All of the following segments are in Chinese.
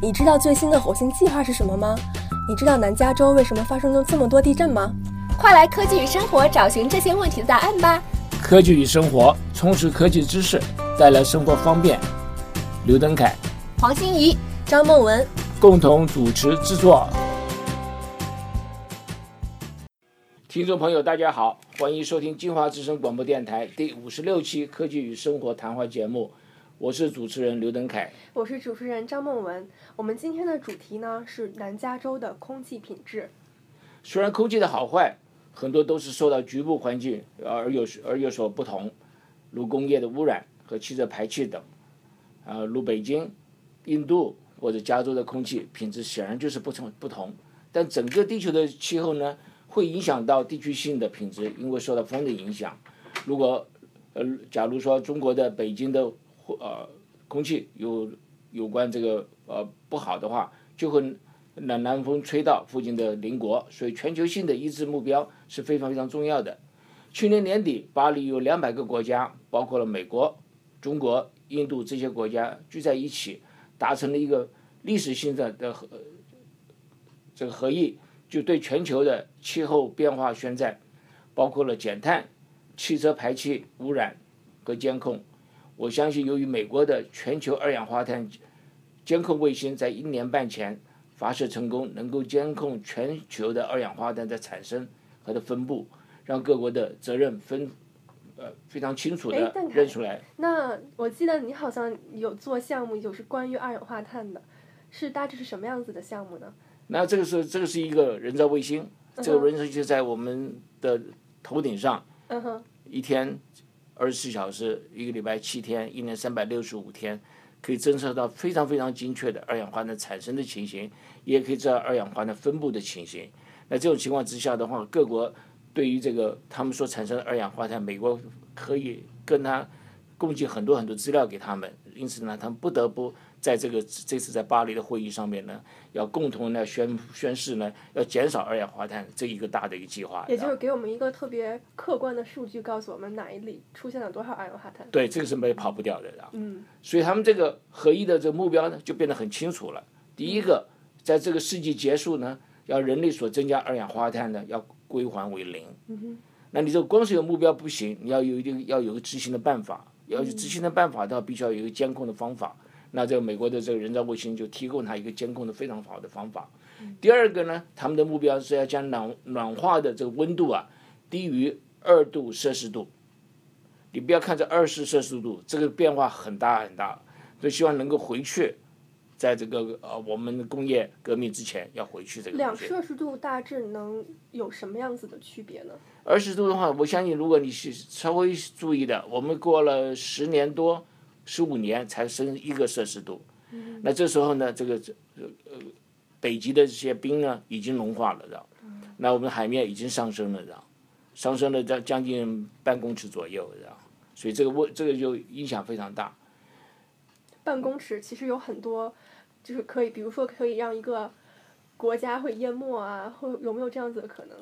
你知道最新的火星计划是什么吗？你知道南加州为什么发生了这么多地震吗？快来科技与生活找寻这些问题的答案吧！科技与生活，充实科技知识，带来生活方便。刘登凯、黄欣怡、张梦文共同主持制作。听众朋友大家好，欢迎收听金华之声广播电台第56期科技与生活谈话节目，我是主持人刘登凯，我是主持人张梦文。我们今天的主题呢是南加州的空气品质。虽然空气的好坏很多都是受到局部环境而有所不同，如工业的污染和汽车排气等，如北京、印度或者加州的空气品质显然就是不同，但整个地球的气候呢会影响到地区性的品质，因为受到风的影响。如果假如说中国的北京的空气有关这个不好的话，就会南风吹到附近的邻国，所以全球性的一致目标是非常非常重要的。去年年底，巴黎有200个国家，包括了美国、中国、印度这些国家聚在一起，达成了一个历史性的这个合议，就对全球的气候变化宣战，包括了减碳、汽车排气污染和监控。我相信由于美国的全球二氧化碳监控卫星在1年半前发射成功，能够监控全球的二氧化碳的产生和的分布，让各国的责任非常清楚的认出来。那我记得你好像有做项目，就是关于二氧化碳的，是大致是什么样子的项目呢？那这个是一个人造卫星，这个人造卫星在我们的头顶上，一天24小时，1个礼拜7天，1年365天，可以侦测到非常非常精确的二氧化碳产生的情形，也可以知道二氧化碳分布的情形。那这种情况之下的话，各国对于这个他们所产生的二氧化碳，美国可以跟他供给很多很多资料给他们，因此呢，他们不得不在这次在巴黎的会议上面呢，要共同来宣誓呢，要减少二氧化碳这一个大的一个计划，也就是给我们一个特别客观的数据，告诉我们哪一里出现了多少二氧化碳。对，这个是没跑不掉的。所以他们这个合一的这个目标呢，就变得很清楚了。第一个，在这个世纪结束呢，要人类所增加二氧化碳呢，要归还为零。那你这光是有目标不行，你要有一个执行的办法，要有执行的办法的话，必须要有一个监控的方法。那这个美国的这个人造卫星就提供它一个监控的非常好的方法。第二个呢，他们的目标是要将暖化的这个温度低于2°C。你不要看这2°C，这个变化很大很大，所以希望能够回去，在这个我们工业革命之前要回去这个。2°C大致能有什么样子的区别呢？2°C的话，我相信如果你是稍微注意的，我们过了10年多。15年才升1°C，那这时候呢，这个北极的这些冰呢已经融化了，那我们海面已经上升了将近半公尺左右，所以这个就影响非常大。半公尺其实有很多，就是可以，比如说可以让一个国家会淹没会有没有这样子的可能？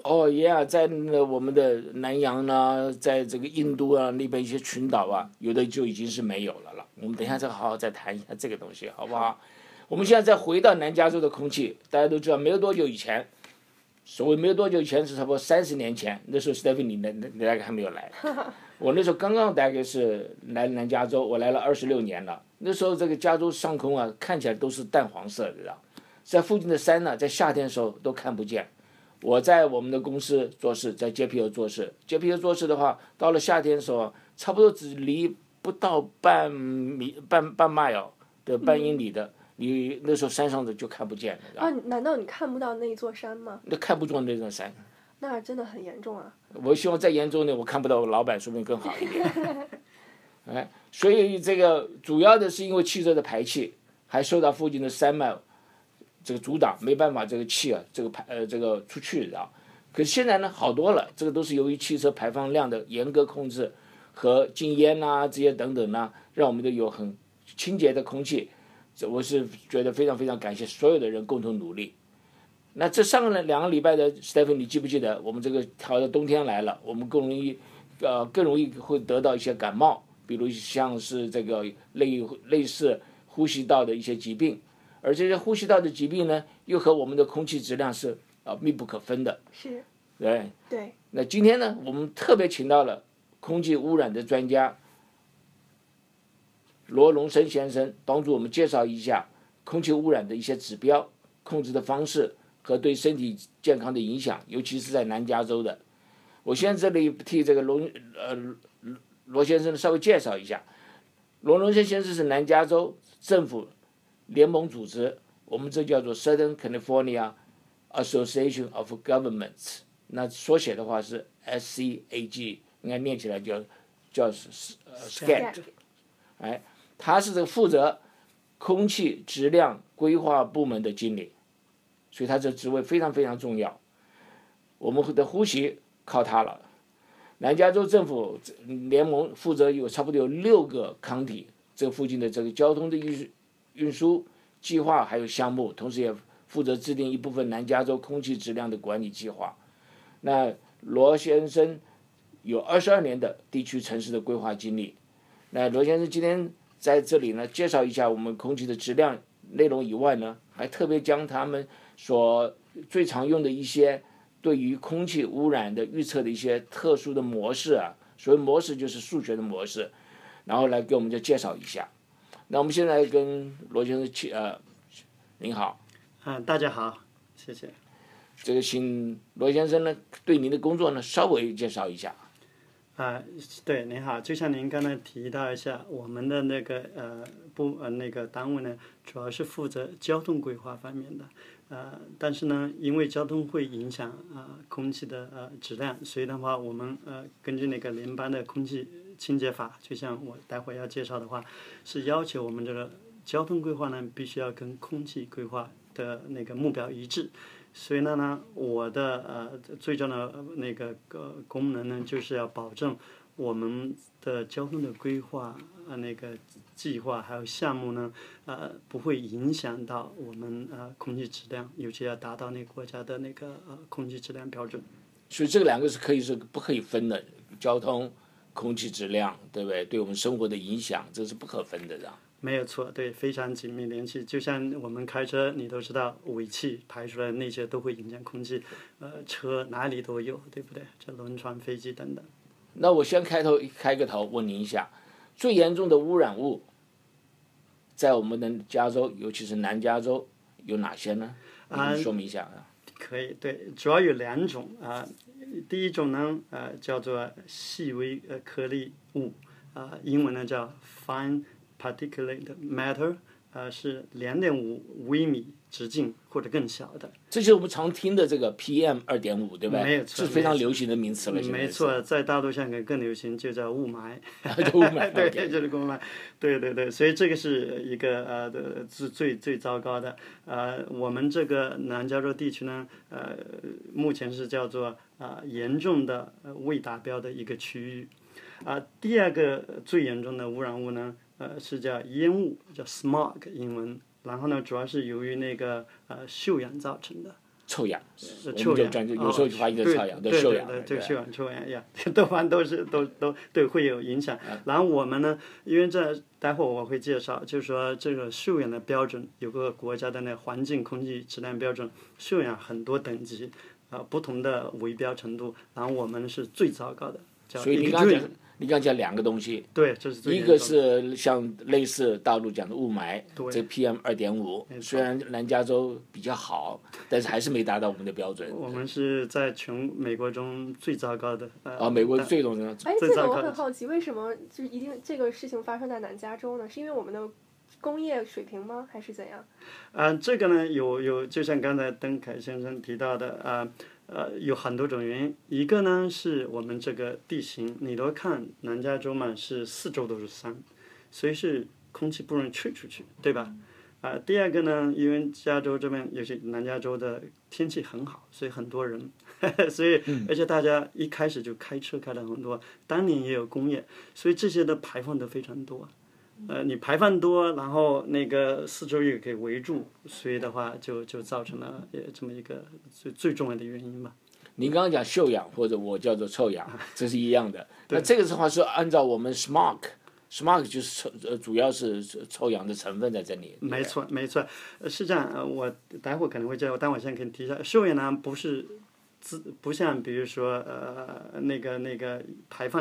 在我们的南洋呢，在这个印度那边一些群岛有的就已经是没有了。我们等一下再好好再谈一下这个东西，好不好？我们现在再回到南加州的空气，大家都知道，没有多久以前，所谓没有多久以前是差不多30年前，那时候 Stephanie 你大概还没有来，我那时候刚大概是来南加州，我来了26年了。那时候这个加州上空看起来都是淡黄色的，在附近的山呢，在夏天的时候都看不见。我在我们的公司做事，在 JPL 做事。JPL 做事的话，到了夏天的时候，差不多只离不到半 mile 的半英里的，你那时候山上的就看不见了。难道你看不到那一座山吗？那看不到那座山。那真的很严重啊！我希望再严重呢，我看不到我老板，说不定更好一点。所以这个主要的是因为汽车的排气，还受到附近的山脉这个阻挡，没办法这个气这个出去可是现在呢好多了，这个都是由于汽车排放量的严格控制和禁烟这些等等让我们都有很清洁的空气。我是觉得非常非常感谢所有的人共同努力。那这2个礼拜的 Stephanie， 你记不记得我们这个调的冬天来了，我们更容易会得到一些感冒，比如像是这个类似呼吸道的一些疾病。而这些呼吸道的疾病呢，又和我们的空气质量是密不可分的。是。对。对。那今天呢，我们特别请到了空气污染的专家罗龙生先生，帮助我们介绍一下空气污染的一些指标、控制的方式和对身体健康的影响，尤其是在南加州的。我先这里替这个罗先生稍微介绍一下。罗龙生先生是南加州政府联盟组织，我们这叫做 Southern California Association of Governments， 那缩写的话是 SCAG， 应该念起来叫 SCAG。哎，他是这个负责空气质量规划部门的经理，所以他这职位非常非常重要。我们的呼吸靠他了。南加州政府联盟负责差不多有6个county这附近的这个交通的运输计划还有项目，同时也负责制定一部分南加州空气质量的管理计划。那罗先生有22年的地区城市的规划经历。那罗先生今天在这里呢，介绍一下我们空气的质量内容以外呢，还特别将他们所最常用的一些对于空气污染的预测的一些特殊的模式啊，所谓模式就是数学的模式，然后来给我们就介绍一下。那我们现在跟罗先生您好。大家好，谢谢。这个请罗先生呢，对您的工作呢稍微介绍一下。对，您好，就像您刚才提到一下，我们的那个那个单位呢，主要是负责交通规划方面的，但是呢，因为交通会影响空气的质量，所以的话，我们根据那个联邦的空气清洁法，就像我待会要介绍的话，是要求我们这个交通规划呢，必须要跟空气规划的那个目标一致。所以呢，我的最重要的那个功能呢，就是要保证我们的交通的规划那个计划还有项目呢，不会影响到我们空气质量，尤其要达到那个国家的那个空气质量标准。所以这两个是不可以分的，交通、空气质量，对不对？对我们生活的影响，这是不可分的，没有错，对，非常紧密联系。就像我们开车，你都知道尾气排出来那些都会影响空气，车哪里都有，对不对？这轮船、飞机等等。那我先开个头问您一下，最严重的污染物在我们的加州，尤其是南加州有哪些呢？您说明一下可以，对，主要有2种第一种呢，叫做细微颗粒物，英文呢叫 fine。particulate matter， 是2.5微米直径或者更小的。这就是我们常听的这个 PM2.5， 对吧？没有错，是非常流行的名词了。没错，在大陆上更流行，就叫雾霾。雾霾，对，就是雾霾。对对对，所以这个是一个最糟糕的。我们这个南加州地区呢，目前是叫做严重的未达标的一个区域。第二个最严重的污染物呢？是叫烟雾，叫 smog 英文，然后呢，主要是由于那个臭氧造成的。臭氧，我们就有时候就发现臭氧，对臭氧，对臭氧，臭氧呀，多方都对会有影响。然后我们呢，因为这待会我会介绍，就是说这个臭氧的标准有个国家的那环境空气质量标准，臭氧很多等级，不同的围标程度，然后我们是最糟糕的，叫 injure。你刚讲2个东西，对，这是最严重的。一个是像类似大陆讲的雾霾，这 PM2.5， 虽然南加州比较好，但是还是没达到我们的标准。我们是在全美国中最糟糕的。美国最糟糕的。这个我很好奇，为什么就一定这个事情发生在南加州呢？是因为我们的工业水平吗？还是怎样？这个呢，有就像刚才邓凯先生提到的有很多种原因。一个呢是我们这个地形，你都看南加州嘛，是4周都是山，所以是空气不容易吹出去，对吧？第二个呢，因为加州这边尤其南加州的天气很好，所以很多人所以而且大家一开始就开车开了很多，当年也有工业，所以这些的排放都非常多。你排放多，然后那个4周也给围住，所以的话就造成了这么一个最重要的原因吧。您刚刚讲臭氧或者我叫做臭氧，这是一样的。那这个的话是按照我们 smog SMOG 就是主要是臭氧的成分在这里。没错，没错，是这样。我待会可能会介绍，但我先给你提一下，臭氧呢不像比如说那个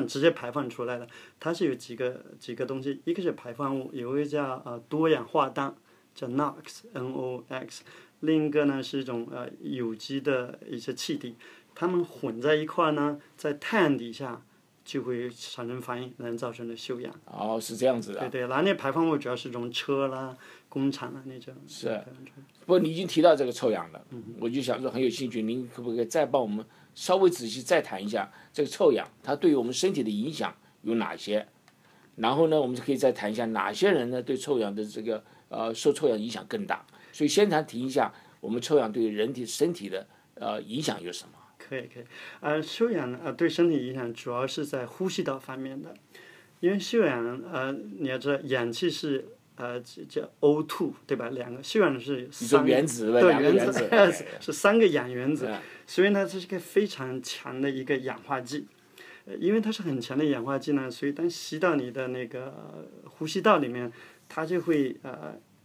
直接排放出来的，它是有几个东西，一个是排放物，有一个叫多氧化氮，叫 NOX， 另一个呢是一种有机的一些气体，它们混在一块呢，在太阳底下就会产生反应，能造成的臭氧。哦，是这样子的。对对，那那排放物主要是从车啦、工厂啦那种。是。不过你已经提到这个臭氧了，我就想说很有兴趣，您可不可以再帮我们稍微仔细再谈一下这个臭氧它对于我们身体的影响有哪些？然后呢，我们可以再谈一下哪些人呢对臭氧的这个受臭氧影响更大。所以先谈提一下我们臭氧对人体身体的影响有什么？可以，臭氧对身体影响主要是在呼吸道方面的，因为臭氧你要知道氧气是叫 O2 对吧？两个臭氧是三个原子，对，原子是三个氧原子，所以呢这是个非常强的一个氧化剂，因为它是很强的氧化剂呢，所以当吸到你的那个呼吸道里面，它就会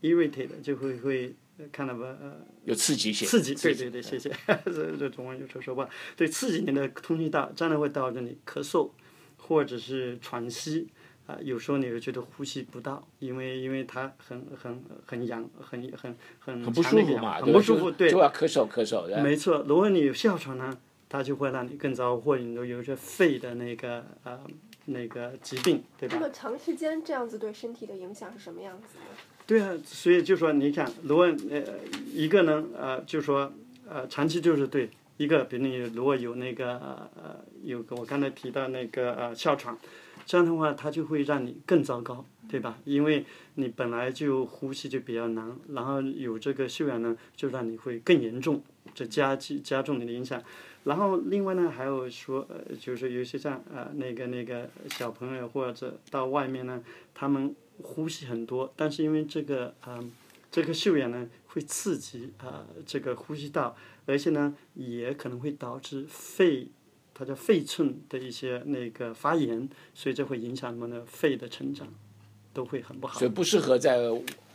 irritate 就会看到吧，有刺激性，对，谢谢，这中文有时候说不好，对，刺激你的通气道，这样会导致你咳嗽，或者是喘息，有时候你会觉得呼吸不到，因为它很痒，很不舒服嘛，很不舒服，对，就要咳嗽，对，没错，如果你有哮喘呢，它就会让你更糟，或者你都有一些肺的那个疾病，对吧？那么长时间这样子对身体的影响是什么样子呢？对啊，所以就说你看，如果一个呢就说长期就是对一个，比如你如果有那个有个我刚才提到那个哮喘，这样的话它就会让你更糟糕，对吧？因为你本来就呼吸就比较难，然后有这个臭氧呢，就让你会更严重，这加重你的影响。然后另外呢，还有说就是有些像那个小朋友或者到外面呢，他们呼吸很多，但是因为这个臭氧呢会刺激这个呼吸道，而且呢也可能会导致肺，它叫肺寸的一些那个发炎，所以这会影响我们的肺的成长，都会很不好。所以不适合在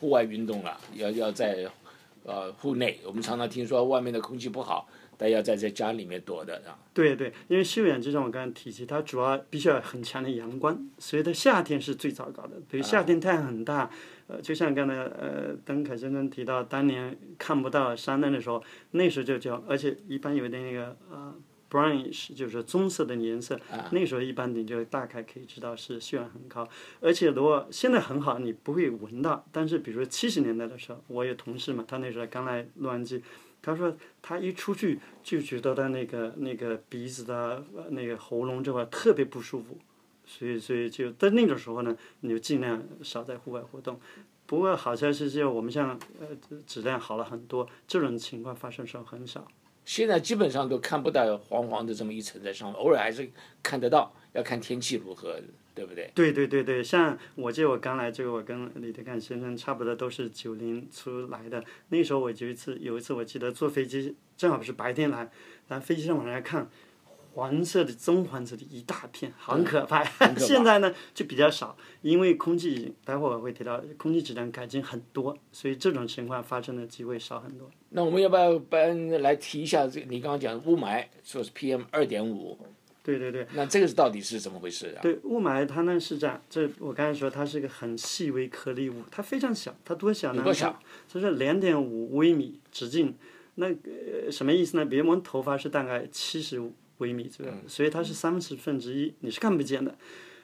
户外运动了，要在户内。我们常常听说外面的空气不好，但要在家里面躲的啊。对，因为臭氧就像我刚才提及，它主要必须要很强的阳光，所以它夏天是最糟糕的。比如夏天太阳很大，就像刚才邓凯先生提到，当年看不到山的时候，那时候就叫，而且一般有点那个brownish 就是棕色的颜色，那时候一般你就大概可以知道是臭氧很高。而且如果现在很好，你不会闻到，但是比如说70年代的时候，我有同事嘛，他那时候刚来洛杉矶。他说他一出去就觉得他那个鼻子的那个喉咙这块特别不舒服，所以就在那种时候呢，你就尽量少在户外活动。不过好像是我们像质量好了很多，这种情况发生的时候很少。现在基本上都看不到黄黄的这么一层在上面，偶尔还是看得到，要看天气如何。对不对？对，像我记得我刚来这个，我跟李德干先生差不多都是90出来的。那时候我有一次我记得坐飞机，正好是白天来，然后飞机上往下看，黄色的棕黄色的一大片，很可怕。现在呢就比较少，因为空气待会我会提到，空气质量改进很多，所以这种情况发生的机会少很多。那我们要不要来提一下你刚刚讲雾霾，说是 PM2.5？对，那这个到底是怎么回事啊？对，雾霾它呢是这样，这我刚才说它是一个很细微颗粒物，它非常小，它多小呢？多小？它是2.5微米直径，那什么意思呢？比如我们头发是大概75微米左右，所以它是1/30，你是看不见的，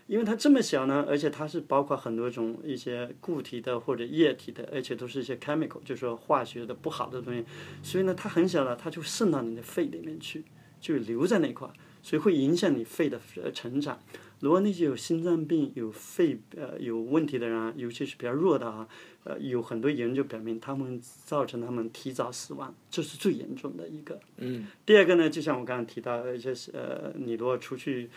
因为它这么小呢，而且它是包括很多种一些固体的或者液体的，而且都是一些 chemical， 就是说化学的不好的东西，所以呢它很小了，它就渗到你的肺里面去，就留在那块。所以会影响你肺的成长。如果那些有心脏病、有肺有问题的人尤其是比较弱的有很多研究表明，他们造成他们提早死亡，这是最严重的一个。第二个呢，就像我刚刚提到的，你如果出去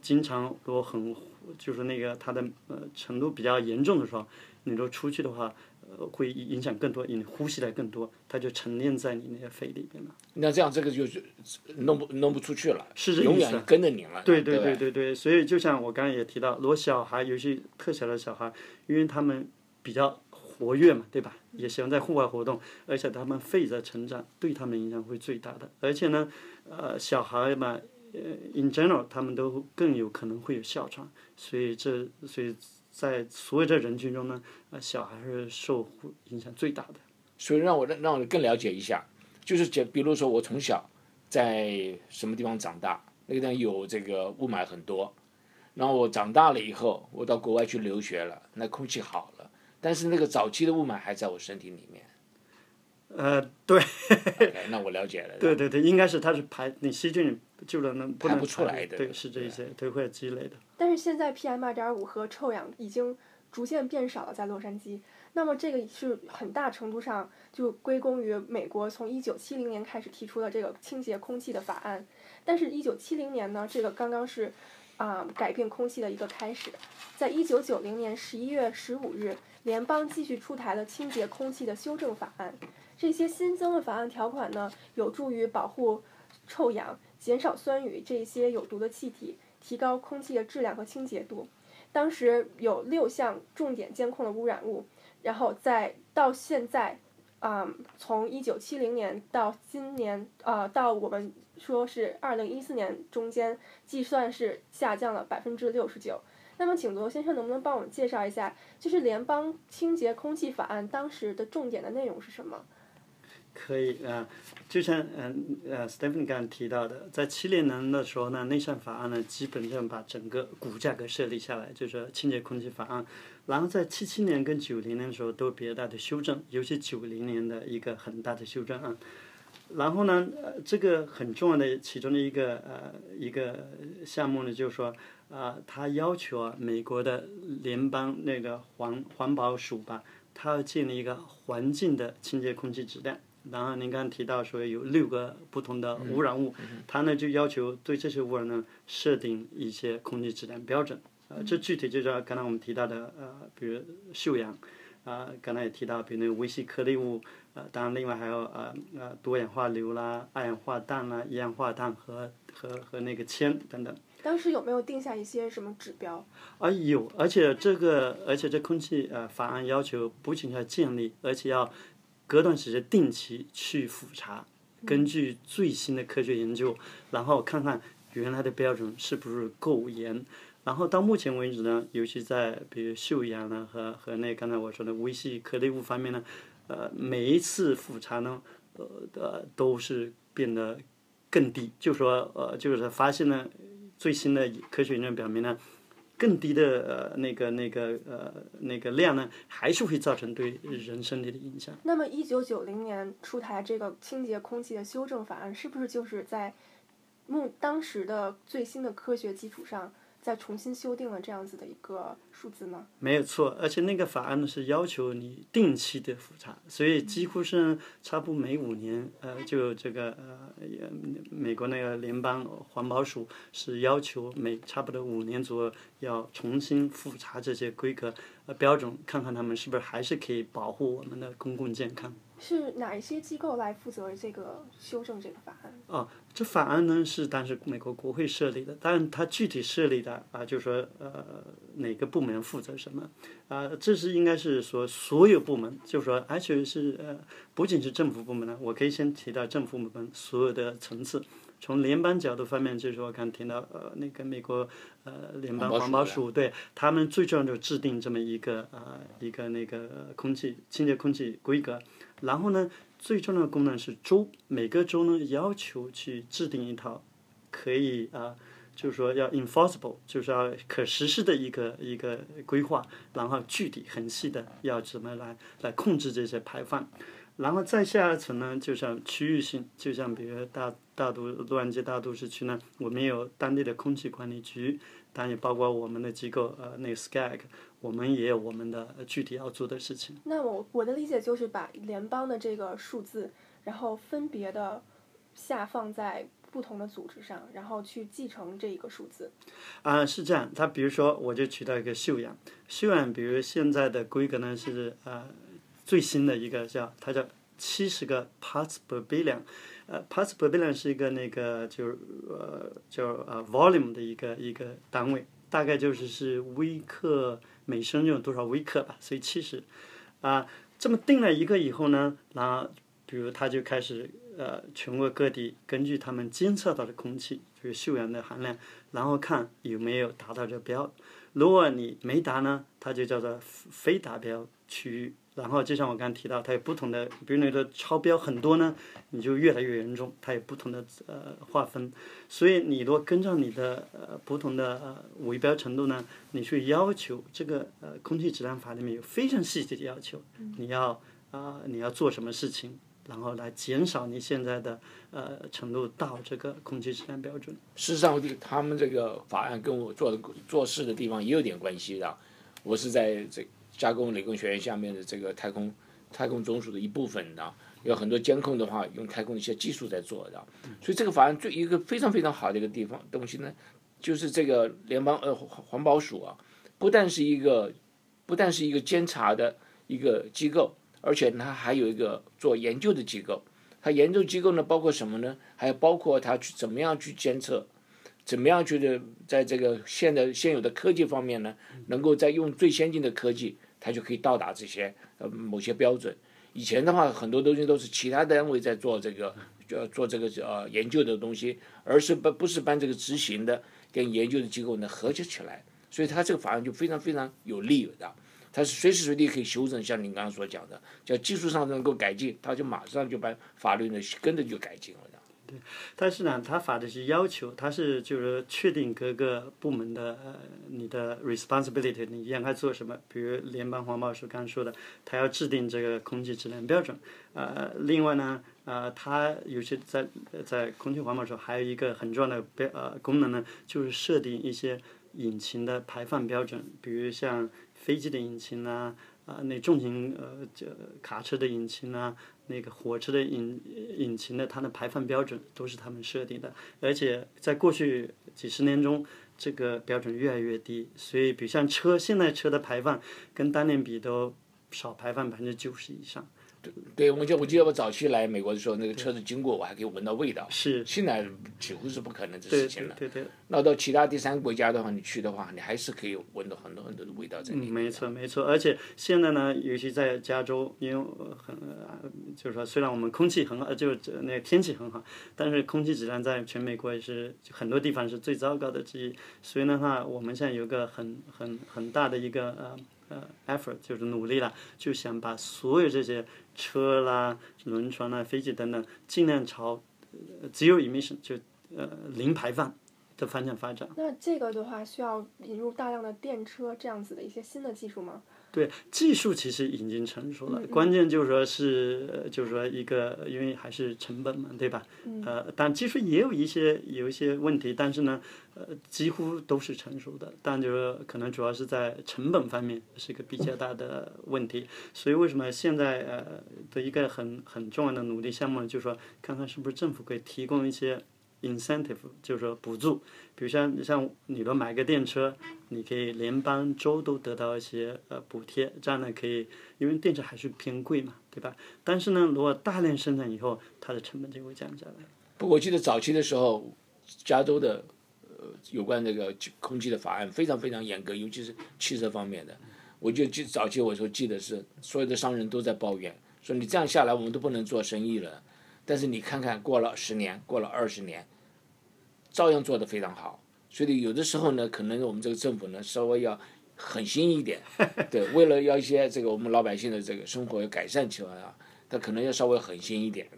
经常如果很就是那个它的程度比较严重的时候，你如果出去的话，会影响更多，你呼吸的更多，它就沉淀在你那个肺里边了。那这样这个就是弄不出去了，是这意思，永远跟着你了。对，所以就像我刚才也提到，如果小孩，尤其特小的小孩，因为他们比较活跃嘛，对吧？也喜欢在户外活动，而且他们肺在成长，对他们影响会最大的。而且呢，小孩嘛，in general 他们都更有可能会有哮喘，所以在所有的人群中呢，小孩是受影响最大的。所以让我更了解一下，就是比如说我从小在什么地方长大，那个地方有这个雾霾很多，然后我长大了以后，我到国外去留学了，那空气好了，但是那个早期的雾霾还在我身体里面。对。okay, 那我了解了。对，应该是它是排你细菌就能排不出来的，对，是这些都会积累的。但是现在 PM2.5 和臭氧已经逐渐变少了，在洛杉矶。那么这个是很大程度上就归功于美国从1970年开始提出的这个清洁空气的法案。但是1970年呢，这个刚刚是改变空气的一个开始。在1990年11月15日，联邦继续出台了清洁空气的修正法案。这些新增的法案条款呢，有助于保护臭氧、减少酸雨这些有毒的气体，提高空气的质量和清洁度。当时有6项重点监控的污染物，然后到现在，从1970年到今年，到我们说是2014年中间，计算是下降了69%。那么，请罗先生能不能帮我们介绍一下，就是联邦清洁空气法案当时的重点的内容是什么？可以就像Stephanie 刚才提到的，在70年的时候呢，那项法案呢基本上把整个骨架给设立下来，就是清洁空气法案。然后在77年跟90年的时候都有比较大的修正，尤其90年的一个很大的修正案。然后呢，这个很重要的其中的一个项目呢，就是说他要求美国的联邦那个环保署吧，他要建立一个环境的清洁空气质量。然后您刚刚提到说有6个不同的污染物，他呢就要求对这些污染呢设定一些空气质量标准。这具体就是刚才我们提到的比如臭氧，刚才也提到比如那个微细颗粒物，当然另外还有多氧化硫啦、二氧化氮啦、一氧化碳和那个铅等等。当时有没有定下一些什么指标？有，而且这空气法案要求不仅要建立，而且要隔段时间定期去复查，根据最新的科学研究，然后看看原来的标准是不是够严。然后到目前为止呢，尤其在比如臭氧呢和那刚才我说的微细颗粒物方面呢，每一次复查呢，都是变得更低，就是发现呢。最新的科学研究表明呢，更低的那个量呢，还是会造成对人身体的影响。那么，1990年出台这个清洁空气的修正法案，是不是就是在当时的最新的科学基础上，再重新修订了这样子的一个数字呢？没有错，而且那个法案是要求你定期的复查，所以几乎是差不多每5年，就这个美国那个联邦环保署是要求每差不多5年左右要重新复查这些规格标准，看看他们是不是还是可以保护我们的公共健康。是哪一些机构来负责这个修正这个法案？这法案呢是当时美国国会设立的，但它具体设立的就是说哪个部门负责什么这是应该是说所有部门，就是说而且是不仅是政府部门呢，我可以先提到政府部门所有的层次。从联邦角度方面，就是我刚听到那个美国联邦环保署，对他们最重要的制定这么一个那个清洁空气规格。然后呢，最重要的功能是州，每个州呢要求去制定一套可以就是说要 enforceable， 就是要可实施的一个规划，然后具体很细的要怎么来控制这些排放。然后再下一层呢，就像区域性，就像比如洛杉矶大都市区呢，我们有当地的空气管理局，当然也包括我们的机构那个 SCAG， 我们也有我们的具体要做的事情。那我的理解就是把联邦的这个数字，然后分别的下放在不同的组织上，然后去继承这一个数字。是这样，它比如说我就取到一个臭氧，比如现在的规格呢是最新的一个叫它叫70个 parts per billion，parts per billion 是一个那个就是叫volume 的一个单位，大概就是微克每升就有多少微克吧，所以70啊，这么定了一个以后呢，然后比如他就开始全国各地根据他们监测到的空气就是溴氧的含量，然后看有没有达到这标，如果你没达呢，它就叫做非达标区域。然后就像我刚才提到，它有不同的，比如你的超标很多呢，你就越来越严重，它有不同的划分。所以你如果跟上你的不同的违标程度呢，你去要求这个空气质量法里面有非常细节的要求，你要做什么事情，然后来减少你现在的程度到这个空气质量标准。事实上，他们这个法案跟我做事的地方也有点关系的。我是在这加工理工学院下面的这个太空总署的一部分的，有很多监控的话，用太空一些技术在做的。所以这个法案最一个非常非常好的一个地方东西呢，就是这个联邦环保署啊，不但是一个监察的一个机构。而且它还有一个做研究的机构，它研究机构呢包括什么呢？还包括它去怎么样去监测，怎么样去的在这个现有的科技方面呢，能够在用最先进的科技，它就可以到达这些某些标准。以前的话，很多东西都是其他单位在做这个研究的东西，而是不是这个执行的跟研究的机构呢合起来，所以它这个法案就非常非常有利的。它是随时随地可以修正，像您刚刚所讲的，叫技术上能够改进，它就马上就把法律呢跟着就改进了。对，但是呢，它法律是要求，它是就是确定各个部门的你的 responsibility， 你应该做什么。比如联邦环保署刚说的，它要制定这个空气质量标准。另外呢，它尤其在空气环保署还有一个很重要的功能呢，就是设定一些引擎的排放标准，比如像飞机的引擎啊，那重型卡车的引擎啊，那个火车的引擎的，它的排放标准都是他们设定的。而且在过去几十年中，这个标准越来越低，所以比如像车，现在车的排放跟当年比都少排放90%以上。对，我记得我早期来美国的时候，那个车子经过我还可以闻到味道，是现在几乎是不可能的事情了。对，那到其他第三国家的话，你去的话，你还是可以闻到很多很多的味道在里面。没错，而且现在呢，尤其在加州，因为就是说，虽然我们空气很好，就那个天气很好，但是空气质量在全美国也是很多地方是最糟糕的之一。所以的话，我们现在有个很大的一个effort， 就是努力了，就想把所有这些车啦、轮船啦、飞机等等，尽量朝zero emission 就零排放的方向发展。那这个的话，需要引入大量的电车这样子的一些新的技术吗？对，技术其实已经成熟了，关键就是说一个，因为还是成本嘛，对吧？但技术也有一些问题，但是呢，几乎都是成熟的，但就是可能主要是在成本方面是一个比较大的问题。所以为什么现在的一个很重要的努力项目，就是说看看是不是政府可以提供一些incentive， 就是说补助，比如像你都买个电车，你可以联邦州都得到一些补贴，这样呢可以，因为电车还是偏贵嘛，对吧？但是呢，如果大量生产以后，它的成本就会降下来。不过我记得早期的时候，加州的有关这个空气的法案非常非常严格，尤其是汽车方面的。我就早期我说记得是所有的商人都在抱怨，说你这样下来我们都不能做生意了。但是你看看，过了10年，过了20年。照样做得非常好，所以有的时候呢，可能我们这个政府呢稍微要狠心一点，对，为了要一些这个我们老百姓的这个生活改善起来啊，他可能要稍微狠心一点，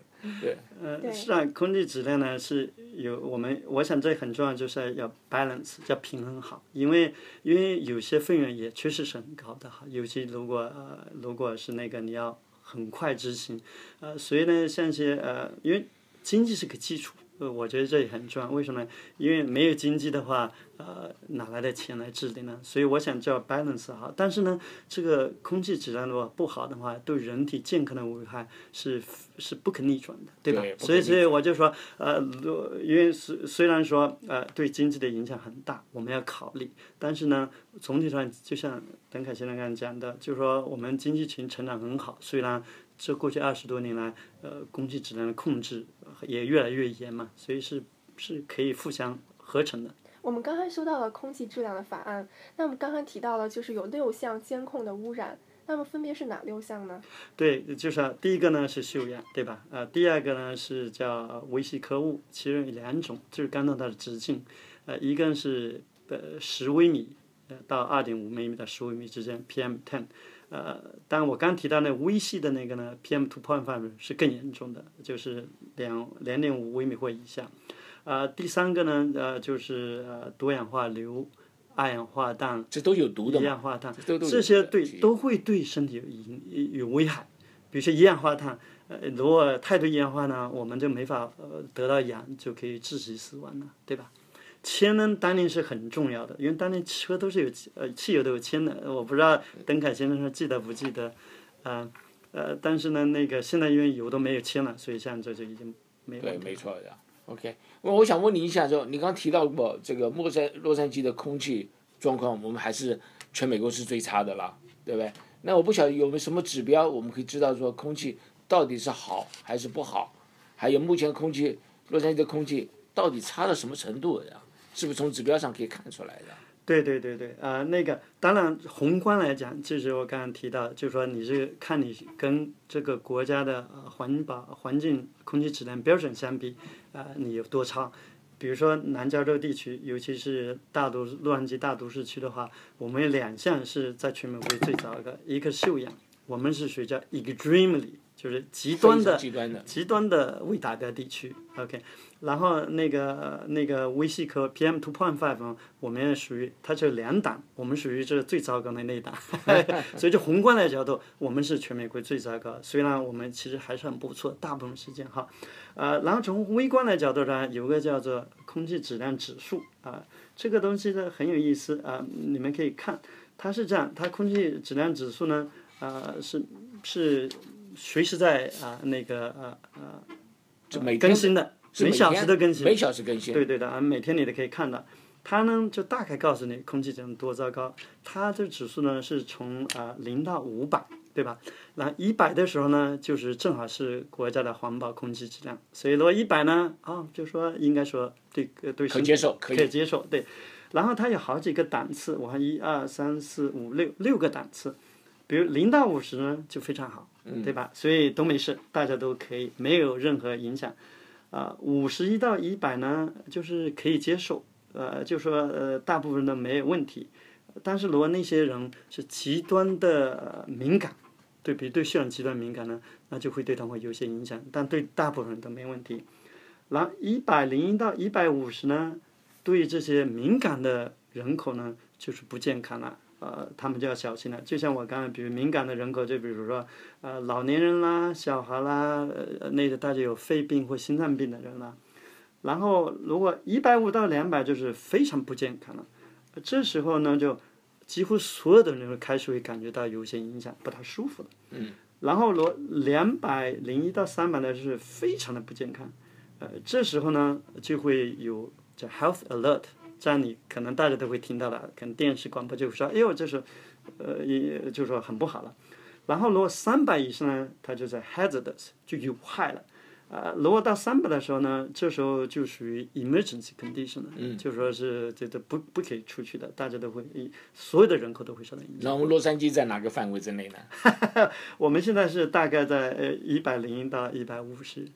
对。是啊，空气质量呢是有我想这很重要，就是要 balance， 要平衡好，因为有些费用也确实是很高的，尤其如果是那个你要很快执行，所以呢，像一些因为经济是个基础。我觉得这也很重要，为什么？因为没有经济的话，哪来的钱来制定呢？所以我想叫 balance 好，但是呢，这个空气质量的话不好的话，对人体健康的危害是不可逆转的，对吧？对，所以我就说，因为虽然说对经济的影响很大，我们要考虑，但是呢，总体上就像邓凯先生刚才讲的，就是说我们经济群成长很好，虽然这过去20多年来，空气质量的控制也越来越严嘛，所以是可以互相合成的。我们刚才说到了空气质量的法案，那我们刚才提到了就是有6项监控的污染，那么分别是哪6项呢？对，就是第一个呢是臭氧，对吧？第二个呢是叫微细颗物，其中有2种，就是刚刚它的直径，一个是10微米到2.5微米到10微米之间 PM10。但我刚提到的微细的那个呢 PM2.5 是更严重的，就是2.5微米或以下。第三个呢，就是多氧化硫、二氧化氮，这都有毒的，一氧化碳，这些都会对身体有危害。比如说一氧化碳，如果太多一氧化碳，我们就没法得到氧，就可以窒息死亡了，对吧？铅呢，当年是很重要的，因为当年车都是有汽油都有铅的，我不知道邓凯先生说记得不记得，但是呢，那个现在因为油都没有铅了，所以像这就已经没有问题了。对，没错的。OK， 我想问你一下，就你刚提到过这个洛杉矶的空气状况，我们还是全美国是最差的啦，对不对？那我不晓得有没有什么指标，我们可以知道说空气到底是好还是不好，还有目前洛杉矶的空气到底差到什么程度呀？是不是从指标上可以看出来的？对，那个当然宏观来讲，就是我刚刚提到，就是说你是看你跟这个国家的环境空气质量标准相比，你有多差。比如说南加州地区，尤其是洛杉矶大都市区的话，我们有2项是在全美国最糟的，一个臭氧，我们是属于叫 extremely， 就是极端的未达标地区 ，OK。然后那个微细颗 PM2.5 我们也属于它只有2档，我们属于这最糟糕的那一档所以就宏观的角度，我们是全美国最糟糕，虽然我们其实还是很不错大部分时间哈。然后从微观的角度呢，有个叫做空气质量指数这个东西呢很有意思你们可以看，它是这样，它空气质量指数呢是随时在更新的，每小时更新，对的，每天你都可以看到。它呢就大概告诉你空气质量多糟糕。它的指数呢是从0到500，对吧？然后100的时候呢，就是正好是国家的环保空气质量。所以如果100呢，就说应该说对可以接受，对。然后它有好几个档次，我看6个档次。比如0到50呢就非常好，对吧？所以都没事，大家都可以，没有任何影响。51到100呢，就是可以接受，就说大部分的没有问题。但是如果那些人是极端的敏感，比如对臭氧极端敏感呢，那就会对他会有些影响，但对大部分人都没问题。然后101到150呢，对这些敏感的人口呢，就是不健康了。他们就要小心了，就像我刚才，比如敏感的人口，就比如说老年人啦、小孩啦，那个大家有肺病或心脏病的人啦。然后如果150到200就是非常不健康了，这时候呢就几乎所有的人开始会感觉到有些影响，不太舒服了。然后若201到300呢是非常的不健康，这时候呢就会有叫 health alert。这样你可能大家都会听到了，可能电视广播就会说，哎呦，这是，就说很不好了。然后如果300以上呢，它就是 hazardous， 就有害了。如果到300的时候呢，这时候就属于 emergency condition 了，就说是这不可以出去的，大家都会，所有的人口都会受到影响。然后洛杉矶在哪个范围之内呢？我们现在是大概在101到150。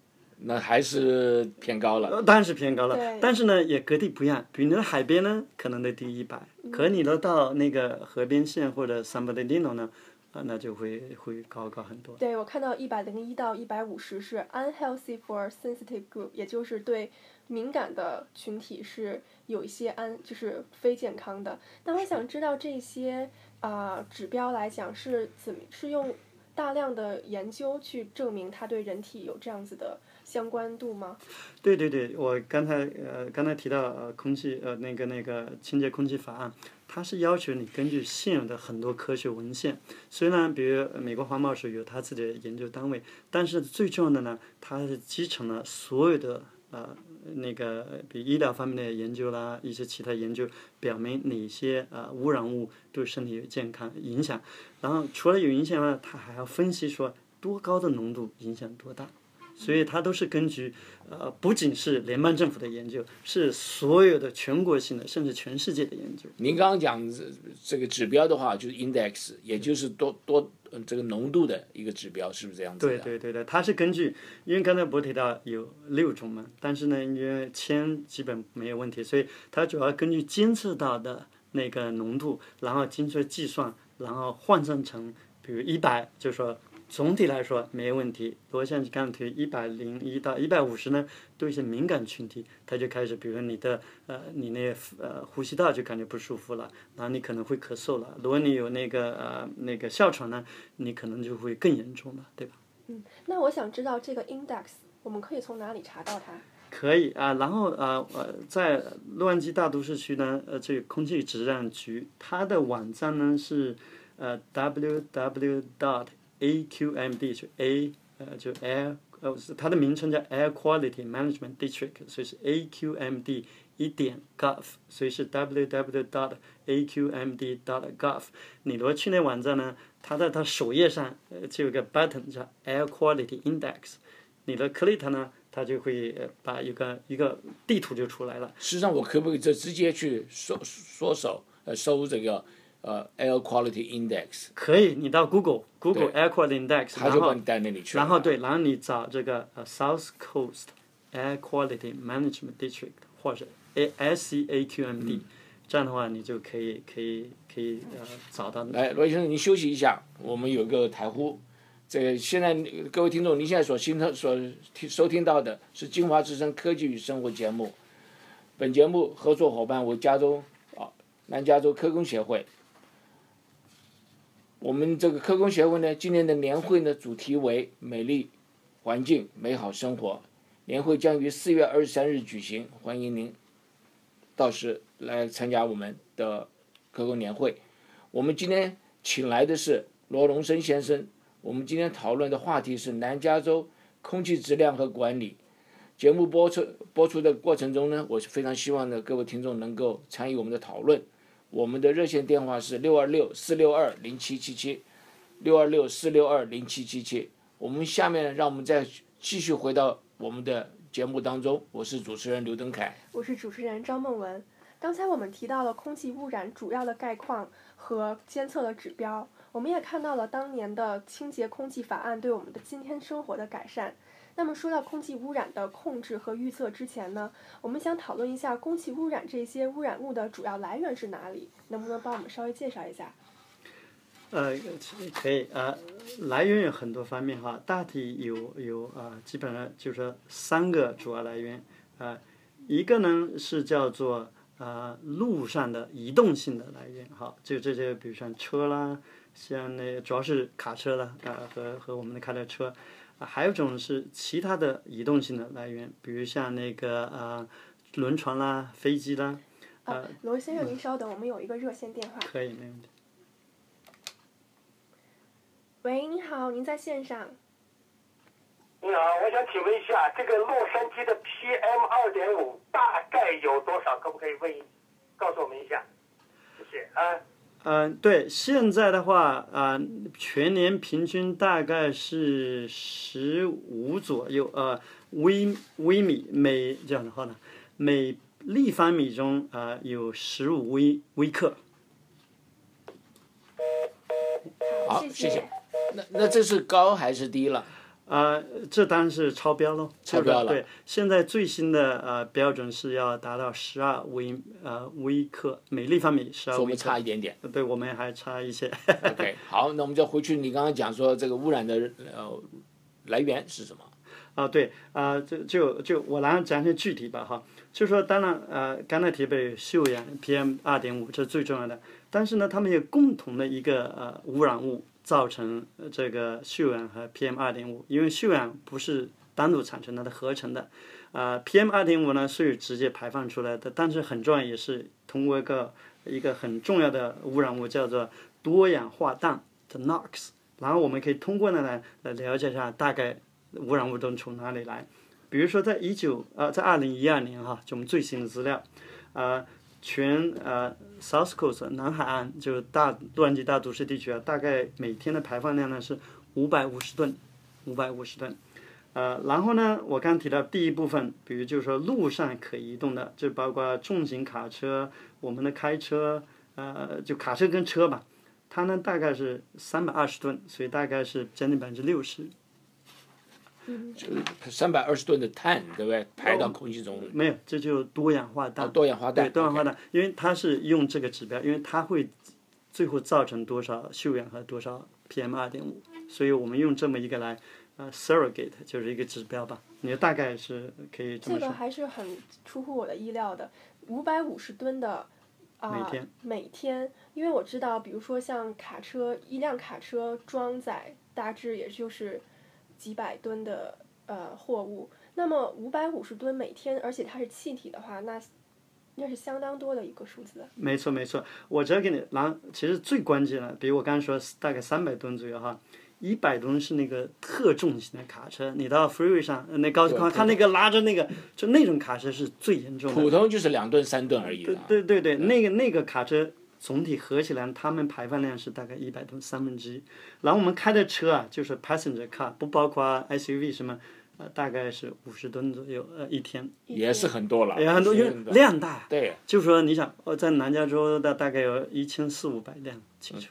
那还是偏高了，当然是偏高了，但是呢也各地不一样，比如你的海边呢可能得低100，可你都到那个河边县或者 San Bernardino 呢，那就会高很多。对，我看到101到150是 unhealthy for sensitive group， 也就是对敏感的群体是有一些就是非健康的。那我想知道这些指标来讲是用大量的研究去证明它对人体有这样子的相关度吗？对对对，我刚才提到空气那个清洁空气法案，它是要求你根据现有的很多科学文献，虽然比如美国环保署有它自己的研究单位，但是最重要的呢，它是集成了所有的比医疗方面的研究啦，一些其他研究表明哪些污染物对身体有健康影响，然后除了有影响呢，它还要分析说多高的浓度影响多大。所以它都是根据不仅是联邦政府的研究，是所有的全国性的甚至全世界的研究。您刚刚讲这个指标的话，就是 index， 也就是多这个浓度的一个指标，是不是这样子的？对对对的，它是根据，因为刚才不提到有6种嘛，但是呢，因为铅基本没有问题，所以它主要根据监测到的那个浓度，然后经过计算，然后换算成比如100，就说总体来说没问题。如果像刚才提101到150呢，对一些敏感群体，它就开始，比如说你那呼吸道就感觉不舒服了，然后你可能会咳嗽了。如果你有那个哮喘呢，你可能就会更严重了，对吧？嗯，那我想知道这个 index 我们可以从哪里查到它？可以啊，然后在洛杉矶大都市区呢，这个空气质量局它的网站呢是www.AQMP 就 Air， 它的名称叫 Air Quality Management District， 所以是 AQMD 1.gov， 所以是 www.aqmd.gov。 你如果去那网站呢，它在它首页上就有个 button 叫 Air Quality Index， 你的 click 呢，它就会把一个地图就出来了。实际上我可不可以就直接去搜这个Air Quality Index？ 可以，你到 Google Air Quality Index， 它就把你带那里去了。然后你找这个South Coast Air Quality Management District 或者 SCAQMD，这样的话你就可以找到。来，罗医生，您休息一下，我们有个台呼。现在各位听众，您现在收听到的是金华之声科技与生活节目，本节目合作伙伴为南加州科工协会。我们这个科工协会呢，今年的年会呢，主题为美丽环境美好生活，年会将于4月23日举行，欢迎您到时来参加我们的科工年会。我们今天请来的是罗荣生先生，我们今天讨论的话题是南加州空气质量和管理。节目播出的过程中呢，我是非常希望呢各位听众能够参与我们的讨论。我们的热线电话是626-462-0777，626-462-0777。我们下面让我们再继续回到我们的节目当中，我是主持人刘登凯，我是主持人张梦文。刚才我们提到了空气污染主要的概况和监测的指标，我们也看到了当年的清洁空气法案对我们的今天生活的改善。那么说到空气污染的控制和预测之前呢，我们想讨论一下空气污染这些污染物的主要来源是哪里，能不能帮我们稍微介绍一下？可以，来源有很多方面哈，大体有基本上就是3个主要来源，一个呢是叫做路上的移动性的来源哈，就这些，比如像车啦，像那主要是卡车啦，和我们的卡带车。还有一种是其他的移动性的来源，比如像轮船啦、飞机啦。罗先生，您稍等，我们有一个热线电话。可以，没问题。喂，你好，您在线上。你好，我想请问一下，这个洛杉矶的 PM2.5 大概有多少？可不可以告诉我们一下？谢谢啊。对，现在的话全年平均大概是15左右，微米每这样的话呢，每立方米中有15微克。好，谢谢。那这是高还是低了？这当然是超标了。超标了。对，现在最新的标准是要达到12微克每立方米，12微克。所以我们差一点点。对，我们还差一些。OK， 好，那我们就回去。你刚刚讲说这个污染的来源是什么？就我来讲些具体吧哈。就说当然刚才提到嗅氧 PM2.5 这是最重要的，但是呢，他们有共同的一个污染物。造成这个絮烷和 PM2.5， 因为絮烷不是单独产生的，它合成的。PM2.5 呢是直接排放出来的，但是很重要也是通过一个很重要的污染物叫做多氧化氮的 NOX， 然后我们可以通过呢来了解一下大概污染物都从哪里来。比如说在2012年哈，就我们最新的资料，全South Coast 南海岸就是洛杉矶大都市地区啊，大概每天的排放量呢是550吨。然后呢，我刚提到第一部分，比如就是说路上可移动的，就包括重型卡车，我们的开车，就卡车跟车吧，它呢大概是320吨，所以大概是将近60%。320吨的碳，对不对？排到空气中。没有，这就是多氧化氮。多氧化氮。对，多氧化氮，因为它是用这个指标，因为它会最后造成多少臭氧和多少 PM2.5， 所以我们用这么一个来。surrogate 就是一个指标吧，你大概是可以这么说。这个还是很出乎我的意料的，550吨的，每天，因为我知道，比如说像卡车，一辆卡车装载大致也就是几百吨的货物，那么550吨每天，而且它是气体的话，那应该是相当多的一个数字。没错，我只要给你，其实最关键的，比如我刚才说大概300吨左右哈。100吨是那个特重型的卡车，你到 freeway 上那高速公路，他那个拉着那个，就那种卡车是最严重的。普通就是2吨3吨而已。对，那个卡车总体合起来，他们排放量是大概100吨1/3。然后我们开的车啊，就是 passenger car， 不包括 SUV 什么，大概是50吨左右，一天。也是很多了。也很多，因为量大。对。就说你想，在南加州的大概有1400-1500辆。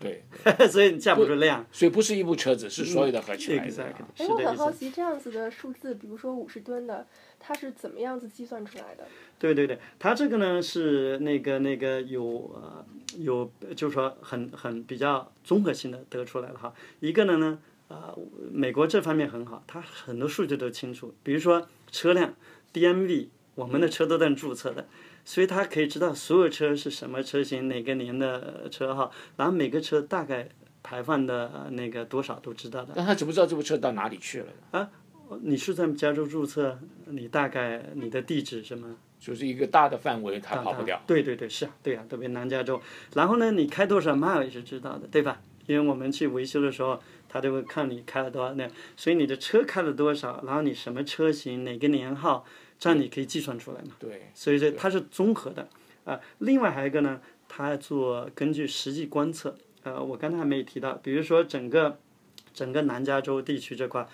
对，所以你架不住量，所以不是一部车子，是所有的合起来的。我很好奇这样子的数字，比如说50吨的，它是怎么样子计算出来的？对，它这个呢是那个有就是说很比较综合性的得出来了哈。一个呢美国这方面很好，它很多数据都清楚，比如说车辆 DMV， 我们的车都在注册的。所以他可以知道所有车是什么车型，哪个年的车号，然后每个车大概排放的那个多少都知道的。但他怎么知道这部车到哪里去了呢？你是在加州注册，你大概你的地址什么？就是一个大的范围，他跑不掉。对，是啊，对啊，特别南加州。然后呢，你开多少 mile 也是知道的，对吧？因为我们去维修的时候，他就会看你开了多少，所以你的车开了多少，然后你什么车型，哪个年号。这样你可以计算出来嘛？对，所以说它是综合的啊。另外还有一个呢，它做根据实际观测，我刚才还没提到，比如说整个南加州地区这块，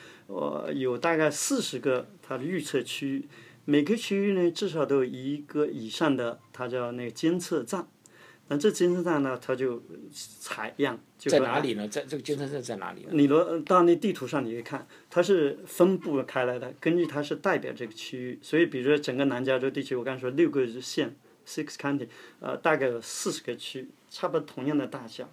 有大概40个它的预测区域，每个区域呢至少都有1个以上的，它叫那个监测站。那这监测站呢，它就采样就在哪里呢？在这个监测站在哪里呢？你到那地图上你可以看，它是分布开来的，根据它是代表这个区域。所以比如说整个南加州地区，我刚才说6个县 （6 county）， 大概有40个区，差不多同样的大小。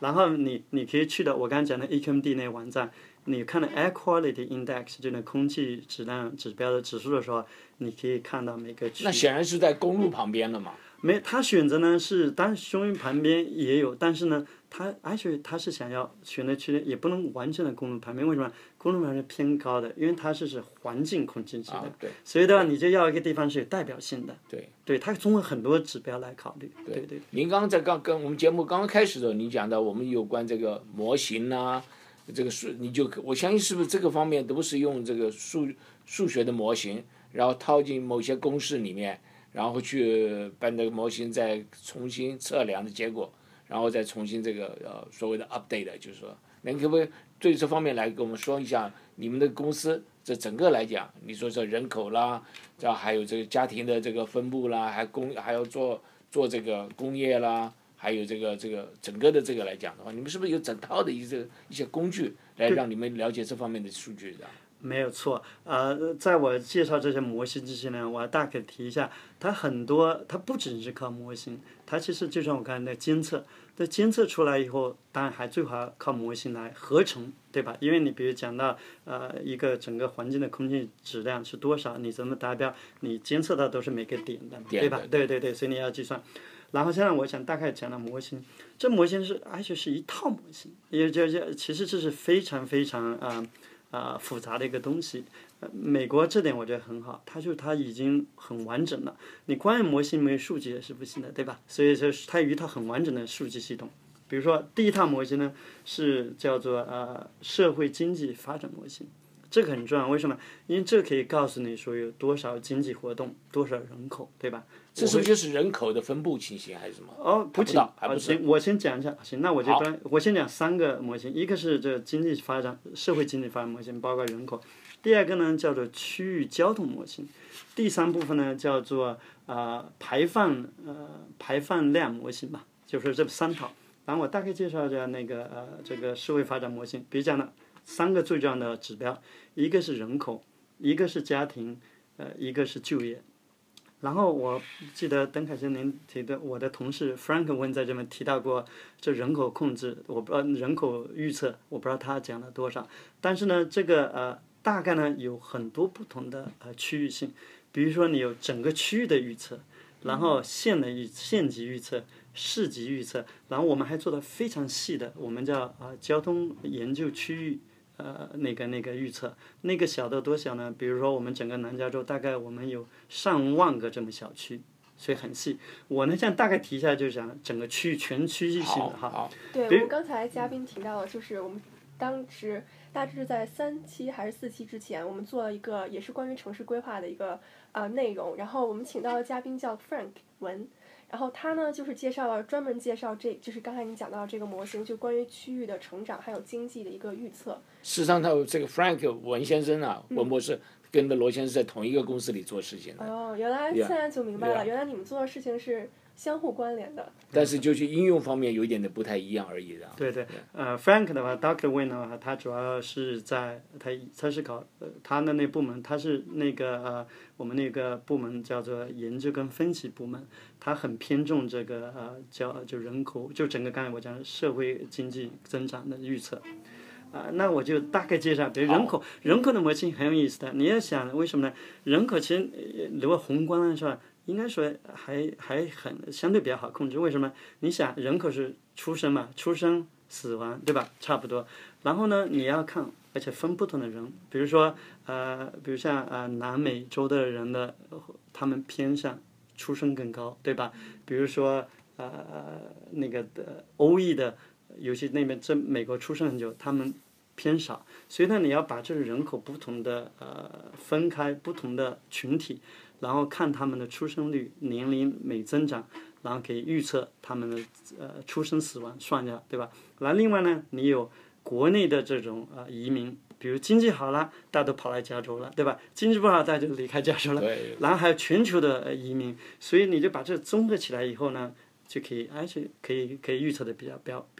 然后你可以去的我刚才讲的 AQMP 那网站，你看的 Air Quality Index 就那空气质量指标的指数的时候，你可以看到每个区。那显然是在公路旁边的嘛。没，他选择呢是，当然公园旁边也有，但是呢，他是想要选择区，也不能完全的公路旁边。为什么？公路旁边偏高的，因为它是环境空气质量，所以的话你就要一个地方是有代表性的。对，它综合很多指标来考虑。对。您刚才跟我们节目刚刚开始的时候，您讲到我们有关这个模型啊，这个数，我相信是不是这个方面都是用这个数学的模型，然后套进某些公式里面。然后去把那个模型再重新测量的结果，然后再重新这个所谓的 update， 就是说，那你可不可以对这方面来跟我们说一下，你们的公司这整个来讲，你说这人口啦，这还有这个家庭的这个分布啦，还要做这个工业啦，还有这个整个的这个来讲的话，你们是不是有整套的一些工具来让你们了解这方面的数据的？没有错，在我介绍这些模型之前呢，我大概提一下，它不只是靠模型，它其实就像我刚才的监测，那监测出来以后，当然还最好靠模型来合成，对吧？因为你比如讲到一个整个环境的空气质量是多少，你怎么达标，你监测到都是每个点的，对吧？对，所以你要计算。然后现在我想大概讲了模型，这模型是而且是一套模型，也就是其实这是非常非常复杂的一个东西。美国这点我觉得很好，它已经很完整了，你光有模型没有数据也是不行的，对吧？所以说它有一套很完整的数据系统。比如说第一套模型呢是叫做社会经济发展模型，这个很重要，为什么？因为这可以告诉你说有多少经济活动，多少人口，对吧？这是不是就是人口的分布情形还是什么？哦，不知道，不行，我先讲一下。行，那我先讲三个模型，一个是这经济发展、社会经济发展模型，包括人口；第二个呢叫做区域交通模型；第三部分呢叫做排放量模型吧，就是这三套。然后我大概介绍一下那个这个社会发展模型，比如讲了三个最重要的指标，一个是人口，一个是家庭，一个是就业。然后我记得邓凯先您提的，我的同事 Frank Wen 在这边提到过这人口控制，我不知道人口预测，我不知道他讲了多少，但是呢，这个大概呢有很多不同的区域性，比如说你有整个区域的预测，然后县级预测。市级预测，然后我们还做的非常细的，我们叫交通研究区域那个预测，那个小的多小呢？比如说我们整个南加州大概我们有上万个这么小区，所以很细。我呢像大概提一下，就是讲整个区域全区域性的哈。对，我们刚才嘉宾提到了，就是我们当时大致在3期还是4期之前，我们做了一个也是关于城市规划的一个内容，然后我们请到了嘉宾叫 Frank Wen。然后他呢，就是专门介绍这就是刚才你讲到这个模型，就关于区域的成长还有经济的一个预测。事实上，他这个 Frank 文先生啊，文博士跟罗先生在同一个公司里做事情的。哦，原来现在就明白了，原来你们做的事情是相互关联的。但是就是应用方面有一点的不太一样而已的。对对，Frank 的话 ，Dr. Wen 的话，他主要是在他是搞他的那部门，他是那个我们那个部门叫做研究跟分析部门。它很偏重这个就人口，就整个刚才我讲的社会经济增长的预测，那我就大概介绍，比如人口的模型很有意思的，你要想为什么呢？人口其实如果宏观来说，应该说还很相对比较好控制，为什么？你想人口是出生嘛，出生死亡对吧？差不多，然后呢你要看。而且分不同的人，比如说像南美洲的人的，他们偏向出生更高，对吧？比如说那个欧裔的，尤其那边在美国出生很久，他们偏少。所以呢，你要把这个人口不同的分开不同的群体，然后看他们的出生率、年龄每增长，然后可以预测他们的出生死亡算下，对吧？然后另外呢，你有。国内的这种移民，比如经济好了，大家都跑来加州了，对吧？经济不好，大家就离开加州了。然后还有全球的移民，所以你就把这综合起来以后呢，就可以，而且可以预测的比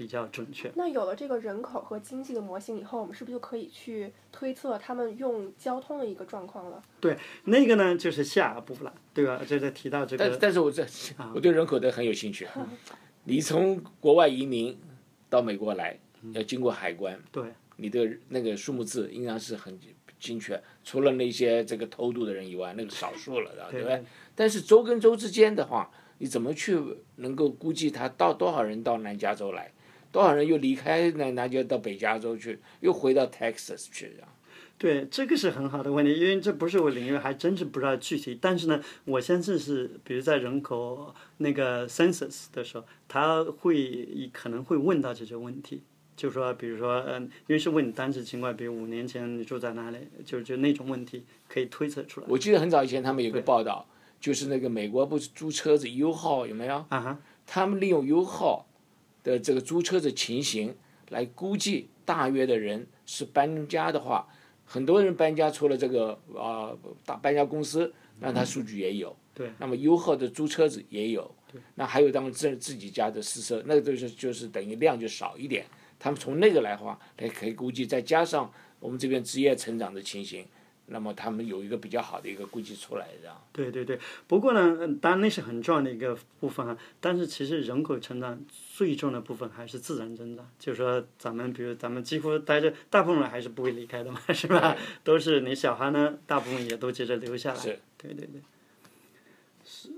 较准确。那有了这个人口和经济的模型以后，我们是不是就可以去推测他们用交通的一个状况了？对，那个呢就是下一步了，对吧？这提到这个，但是我对人口的很有兴趣。你从国外移民到美国来。要经过海关，对你的那个数目字应该是很精确，除了那些这个偷渡的人以外，那个少数了，对不对？但是州跟州之间的话，你怎么去能够估计他到多少人到南加州来，多少人又离开南加州到北加州去，又回到 Texas 去啊？对，这个是很好的问题，因为这不是我领域，还真是不知道具体。但是呢，我相信是，比如在人口那个 census 的时候，他会可能会问到这些问题。就说，比如说，因为是问你当时情况，比如5年前你住在哪里，就那种问题可以推测出来。我记得很早以前他们有个报道，就是那个美国不是租车子 U 号有没有？他们利用 U 号的这个租车子情形来估计大约的人是搬家的话，很多人搬家除了这个搬家公司，那他数据也有。对。那么 U 号的租车子也有。对。那还有他们自己家的私车，那就是等于量就少一点。他们从那个来话，可以估计，再加上我们这边职业成长的情形，那么他们有一个比较好的一个估计出来的。对对对，不过呢，当然那是很重要的一个部分啊。但是其实人口成长最重要的部分还是自然增长，就是说咱们几乎待着，大部分人还是不会离开的嘛，是吧？都是你小孩呢，大部分也都接着留下来。是。对对对。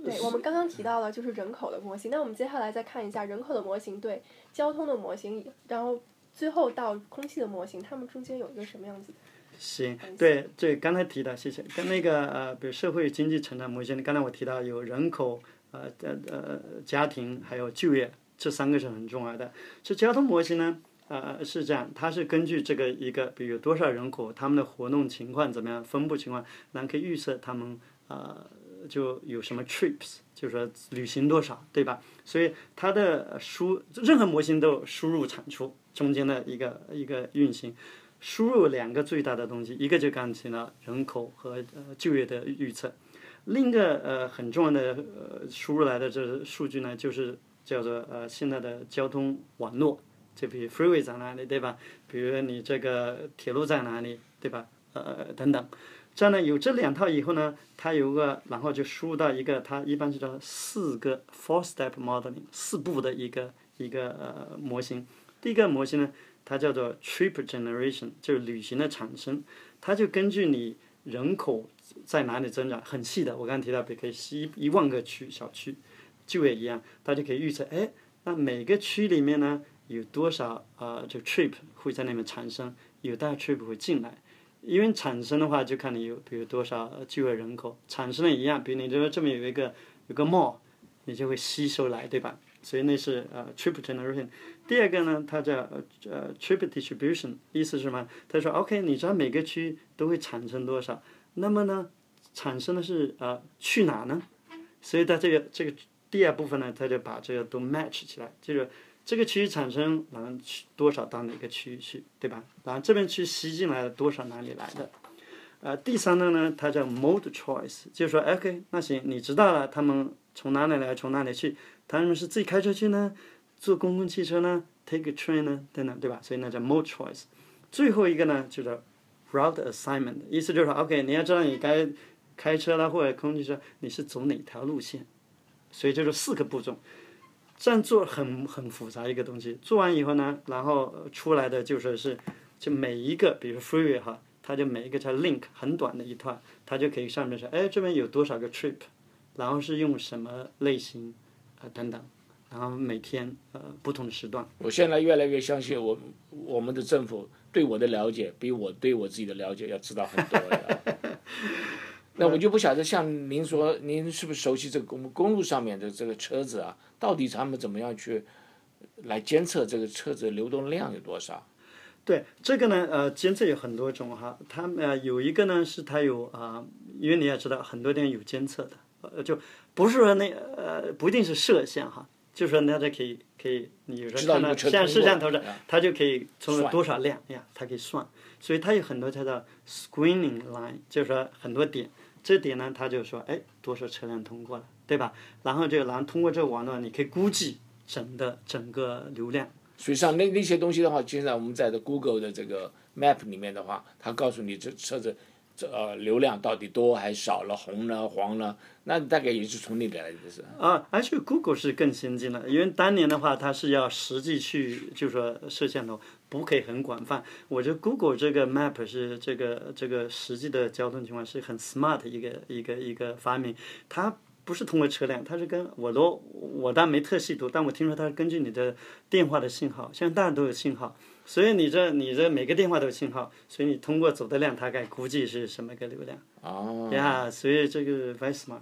对，我们刚刚提到了就是人口的模型，那我们接下来再看一下人口的模型对交通的模型，然后最后到空气的模型，它们中间有一个什么样子的？行，对，这刚才提到，谢谢。跟那个比如社会经济成长模型，刚才我提到有人口、家庭还有就业，这三个是很重要的。这交通模型呢，是这样，它是根据这个一个，比如有多少人口，他们的活动情况怎么样，分布情况，然后可以预测他们就有什么 trips， 就是说旅行多少，对吧？所以它的任何模型都有输入产出中间的一个运行。输入两个最大的东西，一个就刚才呢人口和就业的预测，另一个很重要的输入来的这数据呢，就是叫做现在的交通网络，就比如 freeway 在哪里，对吧？比如你这个铁路在哪里，对吧？等等，这样呢有这两套以后呢，它有个然后就输入到一个，它一般是叫四个 four-step modeling 四步的一个模型。第一个模型呢，它叫做 trip generation， 就是旅行的产生，它就根据你人口在哪里增长，很细的，我刚才提到比如1万个区小区，就也一样，它就可以预测，哎，那每个区里面呢有多少就 trip 会在那边产生，有多少 trip 会进来，因为产生的话就看你有比如多少就业人口，产生的一样，比如你这边有个 mall， 你就会吸收来，对吧？所以那是trip generation。第二个呢，它叫trip distribution， 意思是什么？他说 OK， 你知道每个区都会产生多少，那么呢，产生的是去哪呢？所以它这个第二部分呢，它就把这个都 match 起来，就是这个区产生然后多少到哪个区域去，对吧？然后这边区吸进来了多少哪里来的？第三个呢，它叫 mode choice， 就是说 OK， 那行，你知道了他们从哪里来，从哪里去。他们是自己开车去呢，坐公共汽车呢 ，take a train 呢，等等，对吧？所以那叫 mode choice。最后一个呢，就是 route assignment， 意思就是说 ，OK， 你要知道你该开车啦或者公共汽车，你是走哪条路线。所以就是四个步骤，这样做很复杂一个东西。做完以后呢，然后出来的就是就每一个，比如 freeway 哈，它就每一个叫 link， 很短的一段，它就可以上面说，哎，这边有多少个 trip， 然后是用什么类型。等等，然后每天不同的时段。我现在越来越相信我们的政府对我的了解比我对我自己的了解要知道很多了。那我就不晓得像您说，您是不是熟悉这个公路上面的这个车子啊？到底他们怎么样去来监测这个车子流动量有多少？对这个呢，监测有很多种哈，它有一个呢是它有因为你也知道很多地方有监测的。就不是说不一定是摄像哈，就是说大家可以，你有时候看到像摄像头的，它就可以从多少量呀，它可以算，所以它有很多它的 screening line， 就是说很多点，这点呢，它就说哎多少车辆通过了，对吧？然后通过这个网络，你可以估计整个流量。所以像那些东西的话，现在我们在 Google 的这个 Map 里面的话，它告诉你这车子。流量到底多还少了，红了黄了，那大概也是从那边来的是啊。而且 Google 是更先进了，因为当年的话它是要实际去，就是说摄像头不可以很广泛。我觉得 Google 这个 Map 是这个实际的交通情况是很 smart 一个发明，它。不是通过车辆，它是跟我当然没特细读，但我听说它是根据你的电话的信号，现在大家都有信号，所以你这每个电话都有信号，所以你通过走的量大概估计是什么个流量哦呀，所以这个 very smart。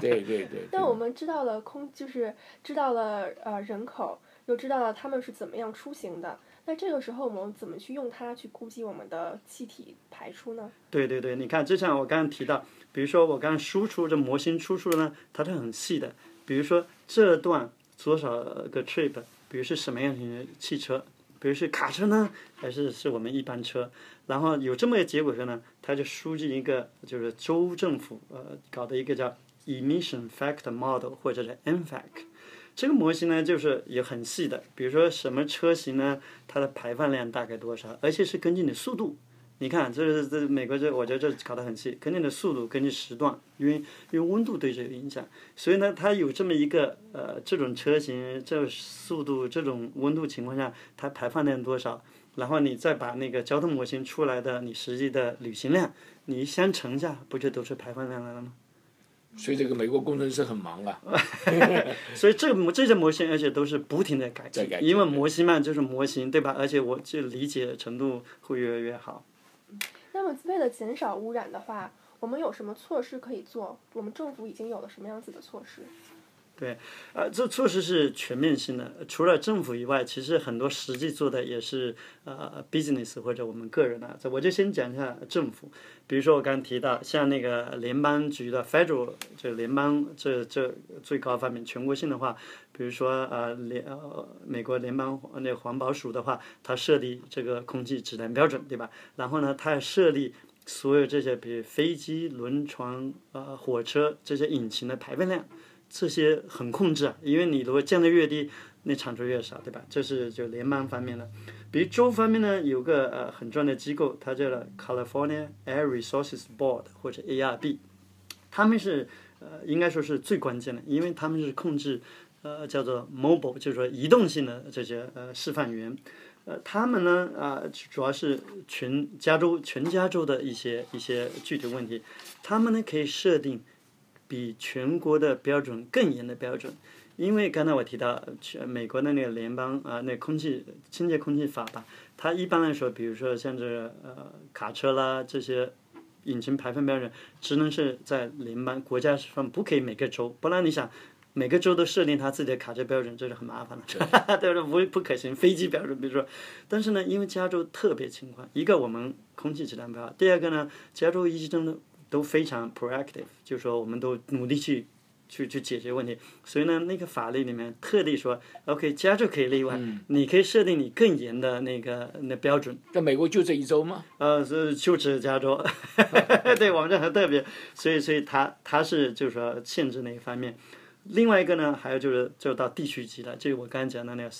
对对对。那我们知道了就是知道了人口，又知道了他们是怎么样出行的。那这个时候我们怎么去用它去估计我们的气体排出呢？对对对，你看，就像我刚刚提到，比如说我刚刚输出这模型输出呢，它是很细的。比如说这段多少个 trip， 比如是什么样型的汽车，比如是卡车呢，还是我们一般车？然后有这么一个结果呢，它就输进一个就是州政府搞的一个叫 emission factor model 或者是 EMFAC。这个模型呢，就是也很细的，比如说什么车型呢，它的排放量大概多少，而且是根据你的速度。你看，这美国我觉得这搞得很细，根据你的速度，根据时段，因为温度对这有影响，所以呢，它有这么一个这种车型、这种速度、这种温度情况下，它排放量多少，然后你再把那个交通模型出来的你实际的旅行量，你一相乘下，不就都是排放量来了吗？所以这个美国工程师很忙啊。所以这些模型，而且都是不停的改进，因为模型嘛就是模型，对吧？而且我这理解程度会越来越好。那么为了减少污染的话，我们有什么措施可以做？我们政府已经有了什么样子的措施？对，这措施是全面性的，除了政府以外，其实很多实际做的也是business 或者我们个人的。我就先讲一下政府，比如说我刚提到像那个联邦局的 federal， 就联邦这最高方面全国性的话，比如说美国联邦那环保署的话，它设立这个空气质量标准，对吧？然后呢，它设立所有这些，比如飞机、轮船、火车这些引擎的排放量。这些很控制啊，因为你如果降得越低，那产出越少，对吧？这是就联邦方面的。比如州方面呢，有个很重要的机构，它叫 California Air Resources Board 或者 ARB， 他们是应该说是最关键的，因为他们是控制叫做 mobile， 就是说移动性的这些示范源。他们呢主要是全加州的一些具体问题，他们呢可以设定比全国的标准更严的标准，因为刚才我提到美国的那个联邦那清洁空气法吧，它一般来说，比如说像这卡车啦这些引擎排放标准，只能是在联邦国家上，不可以每个州，不然你想每个州都设定它自己的卡车标准，这是很麻烦的，对不对？不可行。飞机标准，比如说，但是呢，因为加州特别情况，一个我们空气质量不好，第二个呢，加州医生都非常 proactive， 就是说我们都努力去解决问题，所以呢，那个法律里面特地说 ，OK， 加州可以例外，你可以设定你更严的那标准。在美国就这一州吗？就只加州，对我们这很特别，所以它是就是说限制那一方面。另外一个呢，还有就到地区级的，就是我刚才讲的那个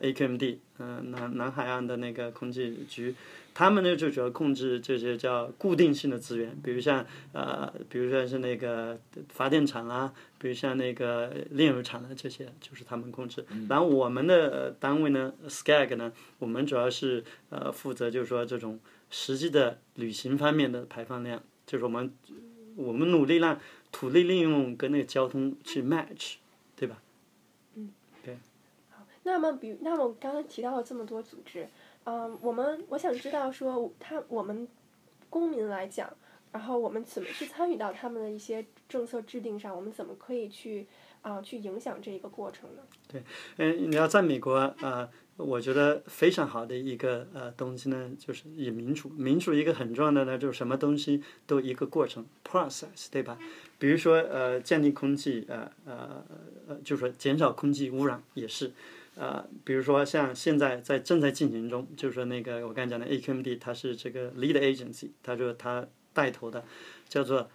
AQMD， 南海岸的那个空气局，他们呢就主要控制这些叫固定性的资源，比如像是那个发电厂啦，比如像那个炼油厂啦，这些就是他们控制。然后我们的单位呢 ，SCAG 呢，我们主要是负责就是说这种实际的旅行方面的排放量，就是我们努力让土地利用跟那个交通去 match， 对吧？那么刚才提到了这么多组织，我想知道说我们公民来讲，然后我们怎么去参与到他们的一些政策制定上，我们怎么可以去影响这一个过程呢？对，你要在美国我觉得非常好的一个东西呢，就是以民主一个很重要的呢，就是什么东西都一个过程 process， 对吧？比如说降低空气就是说减少空气污染也是。比如说像现在正在进行中，就是说那个我刚才讲的 AQMD， 它是这个 lead agency， 它带头的，叫做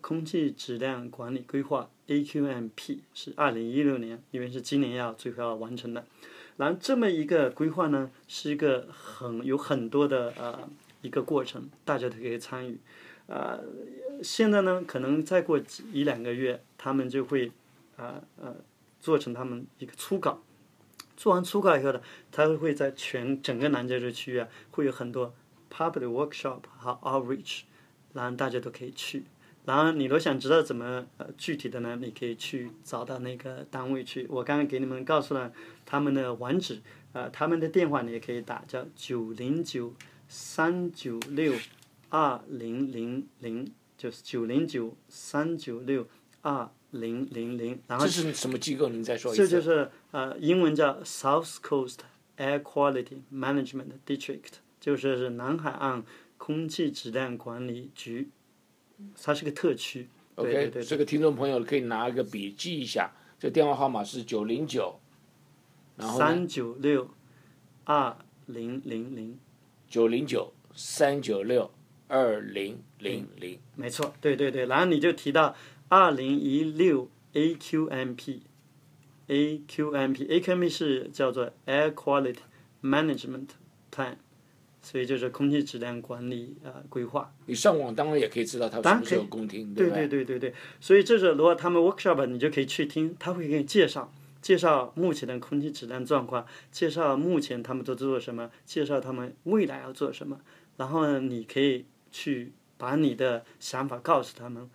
空气质量管理规划 AQMP， 是2016年，因为是今年要最后要完成的。然后这么一个规划呢，是一个有很多的一个过程，大家都可以参与。现在呢，可能再过一两个月，他们就会做成他们一个初稿。做完初稿以后呢，他会在整个南加州区域会有很多 public workshop 和 outreach， 然后大家都可以去。然后你都想知道怎么具体的呢，你可以去找到那个单位去。我刚刚给你们告诉了他们的网址，他们的电话你也可以打，叫909-396-2000，就是909-396-2000。然后这是什么机构？您再说一次。这就是英文叫 South Coast Air Quality Management District， 就是南海岸空气质量管理局，它是个特区。OK， 对，这个听众朋友可以拿一个笔记一下，这电话号码是909-396-2000，909-396-2000，没错，对，然后你就提到2016 AQMP 是叫做 Air Quality Management Plan， 所以就是空气质量管理规划。你上网当然也可以知道它什么时候公听，对，所以这是如果他们 workshop 你就可以去听，他会给你介绍目前的空气质量状况，介绍目前他们都做什么，介绍他们未来要做什么，然后呢你可以去把你的想法告诉他们。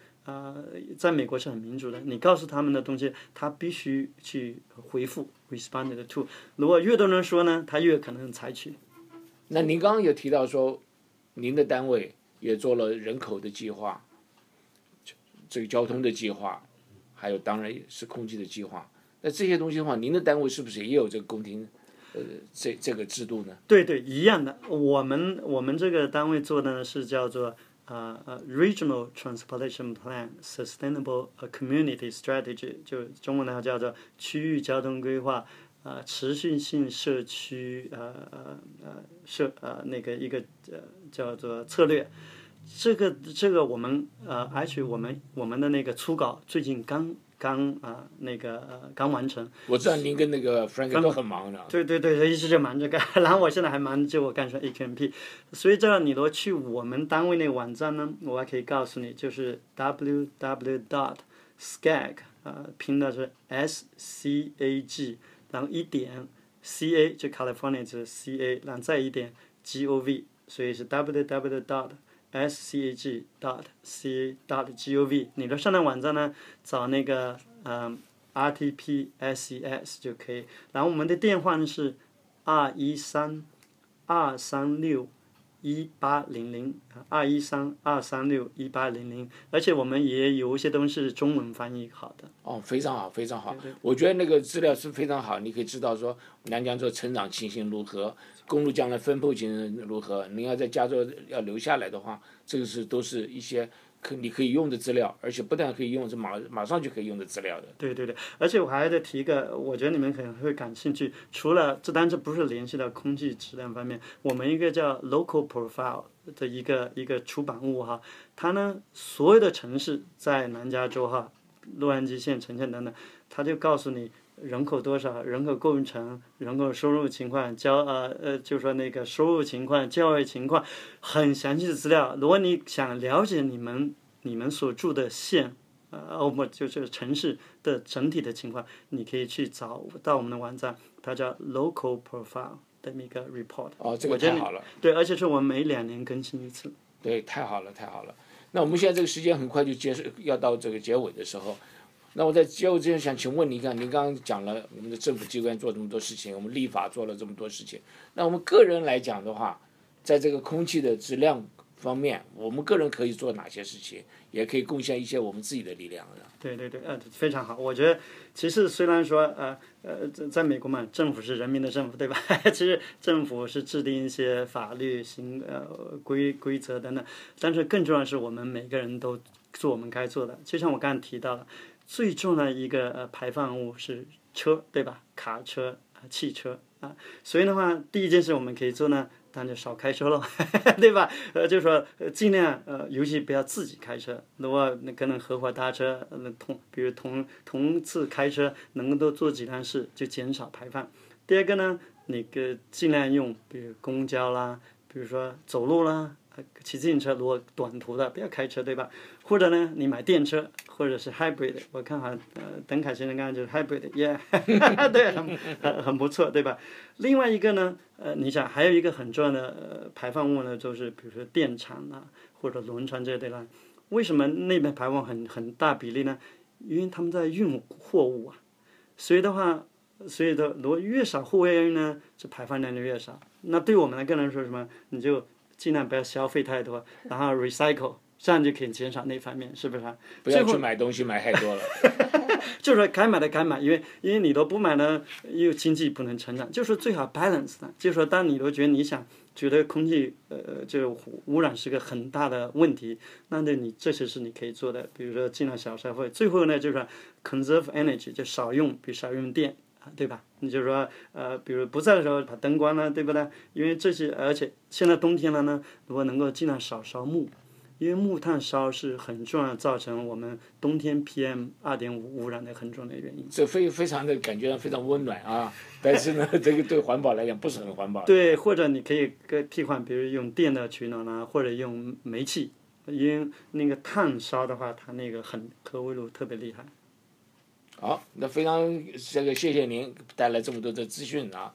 在美国是很民主的，你告诉他们的东西，他必须去回复 responded to。如果越多人说呢，他越可能采取。那您刚刚有提到说，您的单位也做了人口的计划，这个交通的计划，还有当然是空气的计划。那这些东西的话，您的单位是不是也有这个公听？这个制度呢？对对，一样的。我们这个单位做的呢是叫做Regional Transportation Plan Sustainable Community Strategy， 就中文呢叫做区域交通规划，持续性社区叫做策略。这个我们我们的那个初稿最近刚完成。我知道您跟那个 Frank 都很忙的。对对对，一直就忙着干，然后我现在还忙着我干上 AQMP， 所以这你如果去我们单位那网站呢，我还可以告诉你，就是 www.scag 拼的是 SCAG， 然后一点 CA 就 California 就是 CA， 然后再一点 GOV， 所以是 www.scag.ca.gov， 你的上的网站呢找那个RTPSCS 就可以。然后我们的电话呢是213-236-1800，213-236-1800，而且我们也有一些东西是中文翻译好的。哦，非常好，非常好。对对，我觉得那个资料是非常好，你可以知道说南加州成长情形如何，公路将来分布情形如何。你要在加州要留下来的话，这个是都是一些你可以用的资料，而且不但可以用，是马上就可以用的资料的。对对对，而且我还得提一个，我觉得你们可能会感兴趣。除了这，但是不是联系到空气质量方面，我们一个叫 Local Profile 的一个出版物哈，它呢所有的城市在南加州哈，洛杉矶县、城县等等，它就告诉你人口多少、人口构成、人口收入情况、就说那个收入情况、教育情况，很详细的资料。如果你想了解你们所住的县，就是城市的整体的情况，你可以去找到我们的网站，它叫 Local Profile 的一个 report。哦，这个太好了。对，而且是我们每2年更新一次。对，太好了，太好了。那我们现在这个时间很快就结束，要到这个结尾的时候。那我在结尾之前想请问你，您刚刚讲了我们的政府机关做这么多事情，我们立法做了这么多事情，那我们个人来讲的话，在这个空气的质量方面，我们个人可以做哪些事情，也可以贡献一些我们自己的力量呢？对对对，非常好。我觉得其实虽然说在美国嘛，政府是人民的政府，对吧？其实政府是制定一些法律规则等等，但是更重要的是我们每个人都做我们该做的。就像我刚才提到的，最重要的一个排放物是车，对吧？卡车、汽车啊，所以的话，第一件事我们可以做呢，那就少开车了，对吧？就说尽量尤其不要自己开车。如果可能合伙搭车，比如同次开车，能够多做几件事，就减少排放。第二个呢，你尽量用，比如公交啦，比如说走路啦。骑自行车，如果短途的不要开车，对吧？或者呢，你买电车，或者是 hybrid。我看好邓凯先生刚才就是 hybrid， 耶、yeah ，对，很不错，对吧？另外一个呢，你想还有一个很重要的排放物呢，就是比如说电厂啊，或者轮船这类的。为什么那边排放很大比例呢？因为他们在运货物啊，所以如果越少货运呢，这排放量就越少。那对我们个人说什么？你就尽量不要消费太多，然后 recycle， 这样就可以减少那方面，是不是？不要去买东西买太多了。就是该买的该买，因为你都不买呢，又经济不能成长。就是最好 balance 的，就是说当你都觉得空气就是污染是个很大的问题，那你这些是你可以做的，比如说尽量少消费。最后呢，就是 conserve energy， 就少用，比如少用电。对吧？你就说比如不在的时候把灯关了，对不对？因为这些，而且现在冬天了呢，如果能够尽量少烧木，因为木炭烧是很重要，造成我们冬天 PM2.5 污染的很重要的原因。这非常的感觉非常温暖啊，但是呢，这个对环保来讲不是很环保。对，或者你可以替换，比如用电的取暖啊，或者用煤气，因为那个炭烧的话，它那个核微炉特别厉害。好，那非常谢谢您带来这么多的资讯啊，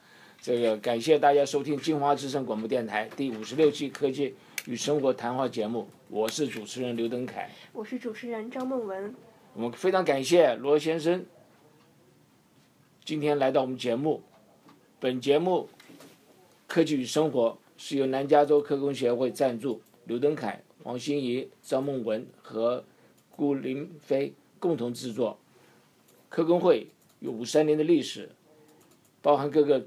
感谢大家收听金华之声广播电台第56期科技与生活谈话节目，我是主持人刘登凯，我是主持人张梦文。我们非常感谢罗先生今天来到我们节目。本节目科技与生活是由南加州科工协会赞助，刘登凯、黄欣怡、张梦文和顾林飞共同制作。科工会有53年的历史，包含各个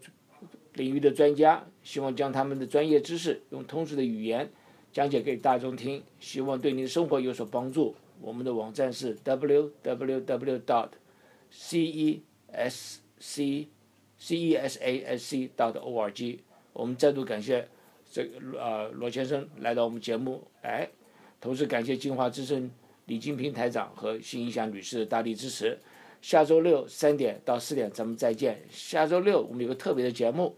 领域的专家，希望将他们的专业知识用通俗的语言讲解给大众听，希望对您的生活有所帮助。我们的网站是 www.cesasc.org。 我们再度感谢罗先生来到我们节目，同时感谢金华之声李金平台长和辛怡祥女士的大力支持。下周六3点到4点咱们再见。下周六我们有个特别的节目，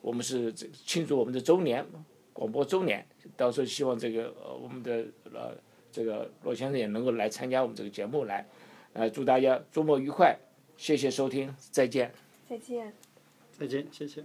我们是庆祝我们的周年，广播周年，到时候希望我们的罗先生也能够来参加我们这个节目来。祝大家周末愉快，谢谢收听，再见。再见。再见，谢谢。